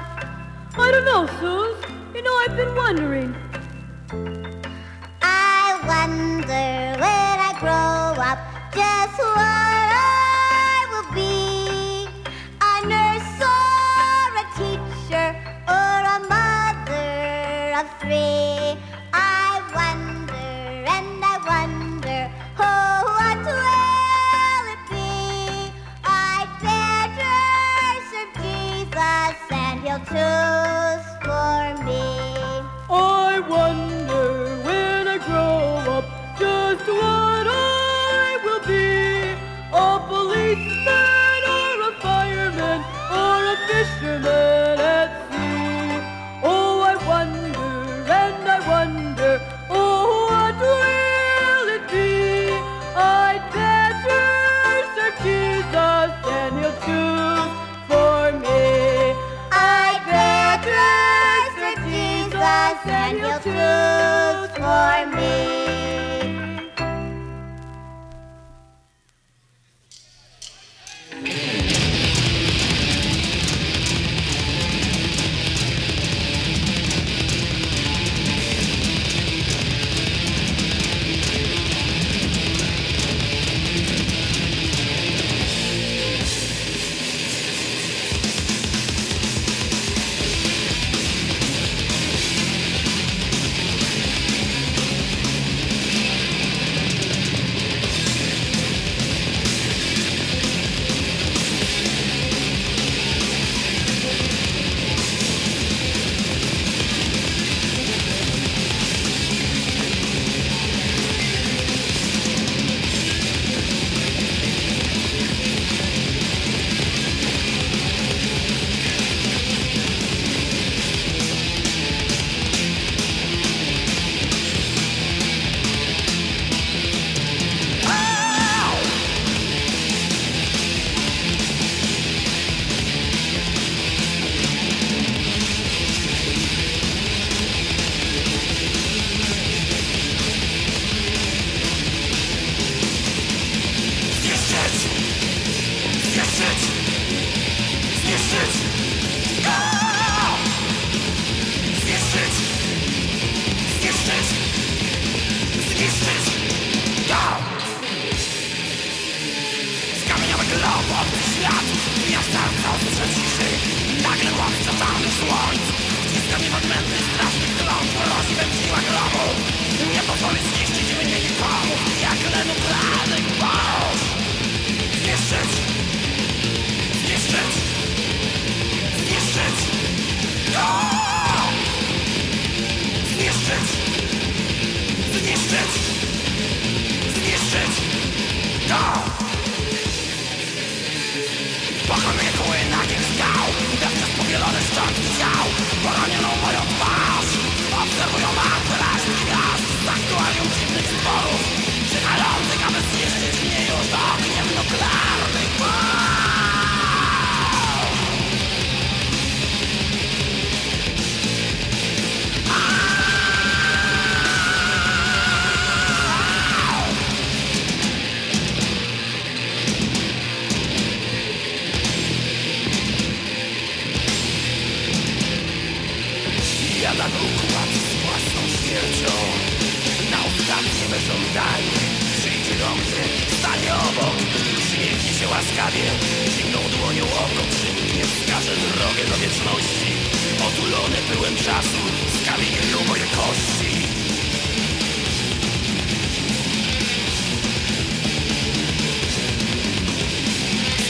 I don't know, Suze. You know, I've been wondering. I wonder when I grow up just what I will be. A nurse or a teacher or a mother of three. I wonder and I wonder, oh, what will it be? I'd better and he'll choose for me. I wonder when I grow up just what I will be. A policeman or a fireman or a fisherman at sea. Oh, I wonder and I wonder, oh, what will it be? I'd better search Jesus and he'll choose for me. And he'll choose for me.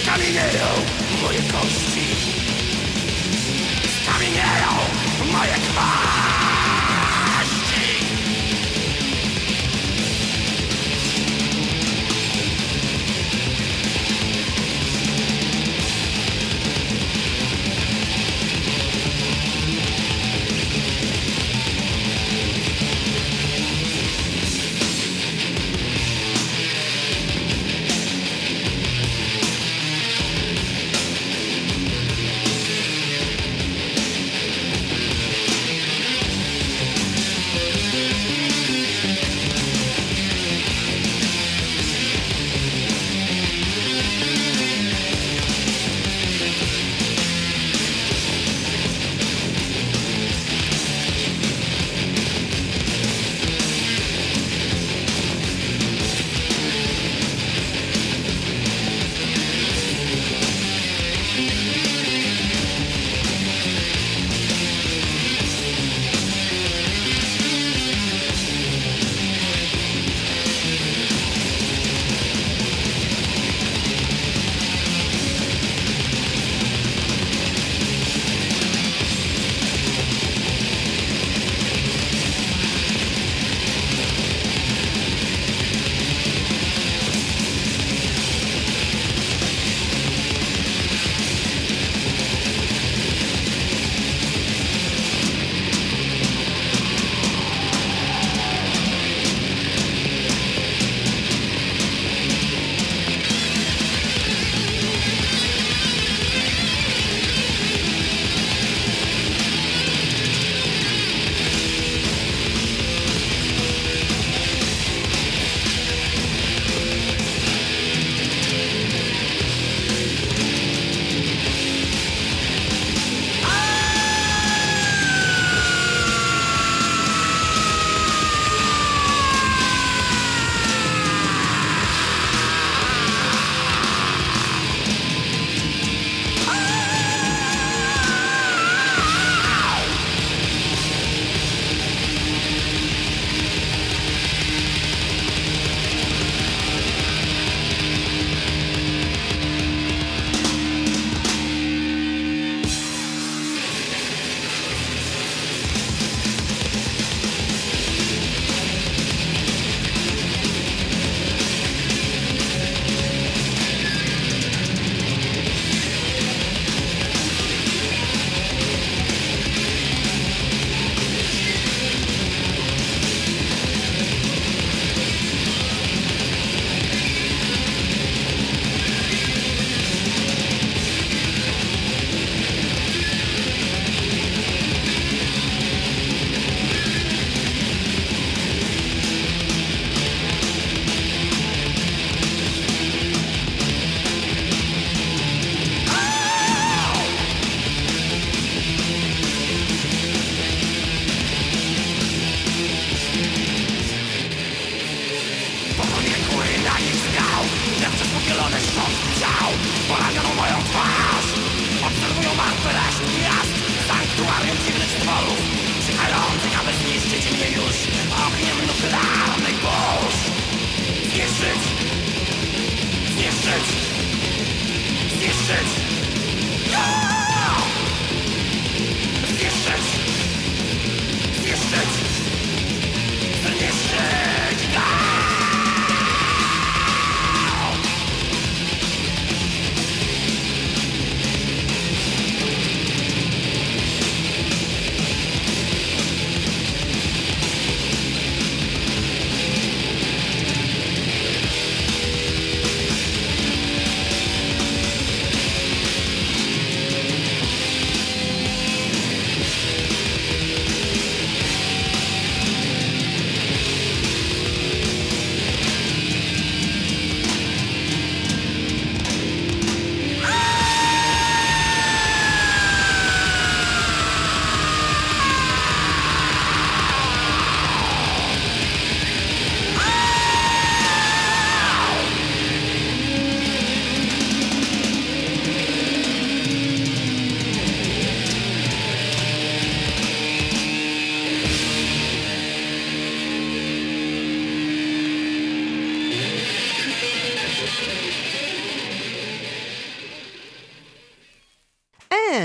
Skamieniają moje kości.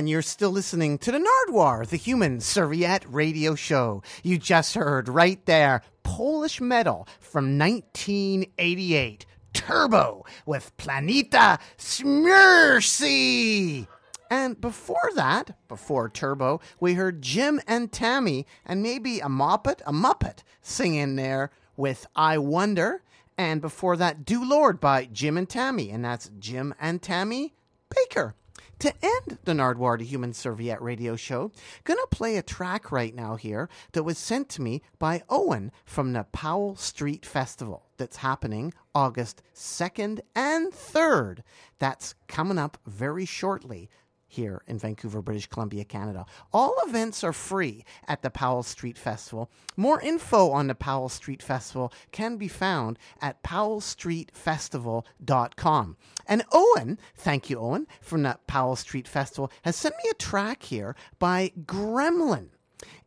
again, you're still listening to the Nardwuar, the Human Serviette Radio Show. You just heard right there, Polish metal from 1988, Turbo with Planeta Śmierci. And before that, before Turbo, we heard Jim and Tammy and maybe a Muppet singing there with I Wonder. And before that, Do Lord by Jim and Tammy. And that's Jim and Tammy Baker. To end the Nardwuar the Human Serviette Radio Show, gonna play a track right now here that was sent to me by Owen from the Powell Street Festival that's happening August 2nd and 3rd. That's coming up very shortly here in Vancouver, British Columbia, Canada. All events are free at the Powell Street Festival. More info on the Powell Street Festival can be found at powellstreetfestival.com. And Owen, thank you, Owen, from the Powell Street Festival, has sent me a track here by Gremlin.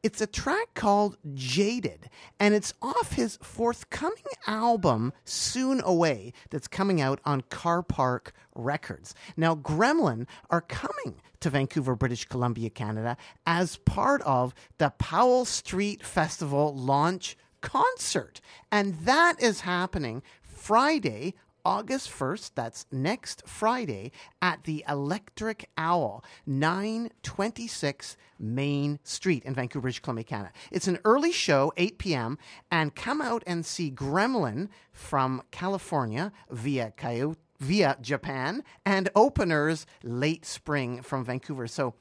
It's a track called Jaded, and it's off his forthcoming album, Soon Away, that's coming out on Car Park Records. Now, Gremlin are coming to Vancouver, British Columbia, Canada, as part of the Powell Street Festival launch concert. And that is happening Friday, August 1st, that's next Friday, at the Electric Owl, 926 Main Street in Vancouver, British Columbia, Canada. It's an early show, 8 p.m., and come out and see Gremlin from California via Japan, and openers Late Spring from Vancouver. So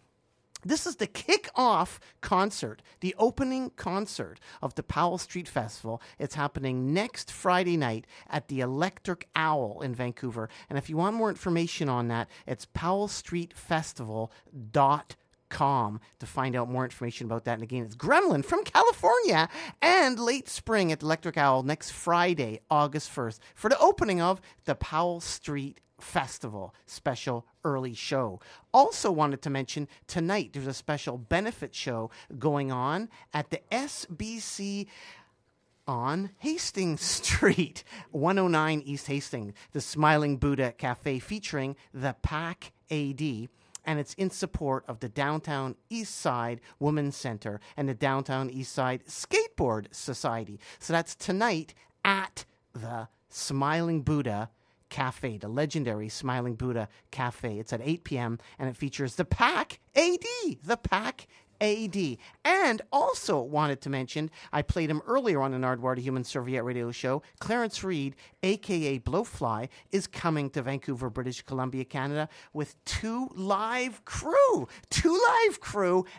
this is the kick-off concert, the opening concert of the Powell Street Festival. It's happening next Friday night at the Electric Owl in Vancouver. And if you want more information on that, it's powellstreetfestival.com to find out more information about that. And again, it's Gremlin from California and Late Spring at Electric Owl next Friday, August 1st, for the opening of the Powell Street Festival special early show. Also wanted to mention, tonight there's a special benefit show going on at the SBC on Hastings Street, 109 East Hastings, the Smiling Buddha Cafe, featuring the PAC AD, and it's in support of the Downtown Eastside Women's Center and the Downtown Eastside Skateboard Society. So that's tonight at the Smiling Buddha Cafe, the legendary Smiling Buddha Cafe. It's at 8 p.m. and it features the PAC AD, And also wanted to mention, I played him earlier on the Nardwuar the Human Serviette Radio Show. Clarence Reid, a.k.a. Blowfly, is coming to Vancouver, British Columbia, Canada with two live crew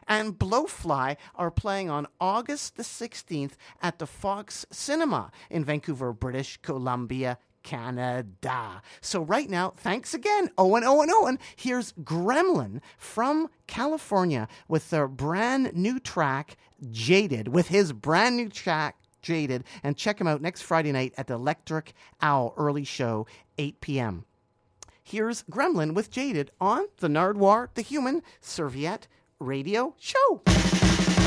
and Blowfly are playing on August the 16th at the Fox Cinema in Vancouver, British Columbia, Canada. So right now, thanks again, Owen. Here's Gremlin from California with their brand new track, Jaded, and check him out next Friday night at the Electric Owl early show, 8 p.m. Here's Gremlin with Jaded on the Nardwuar, the Human Serviette Radio Show.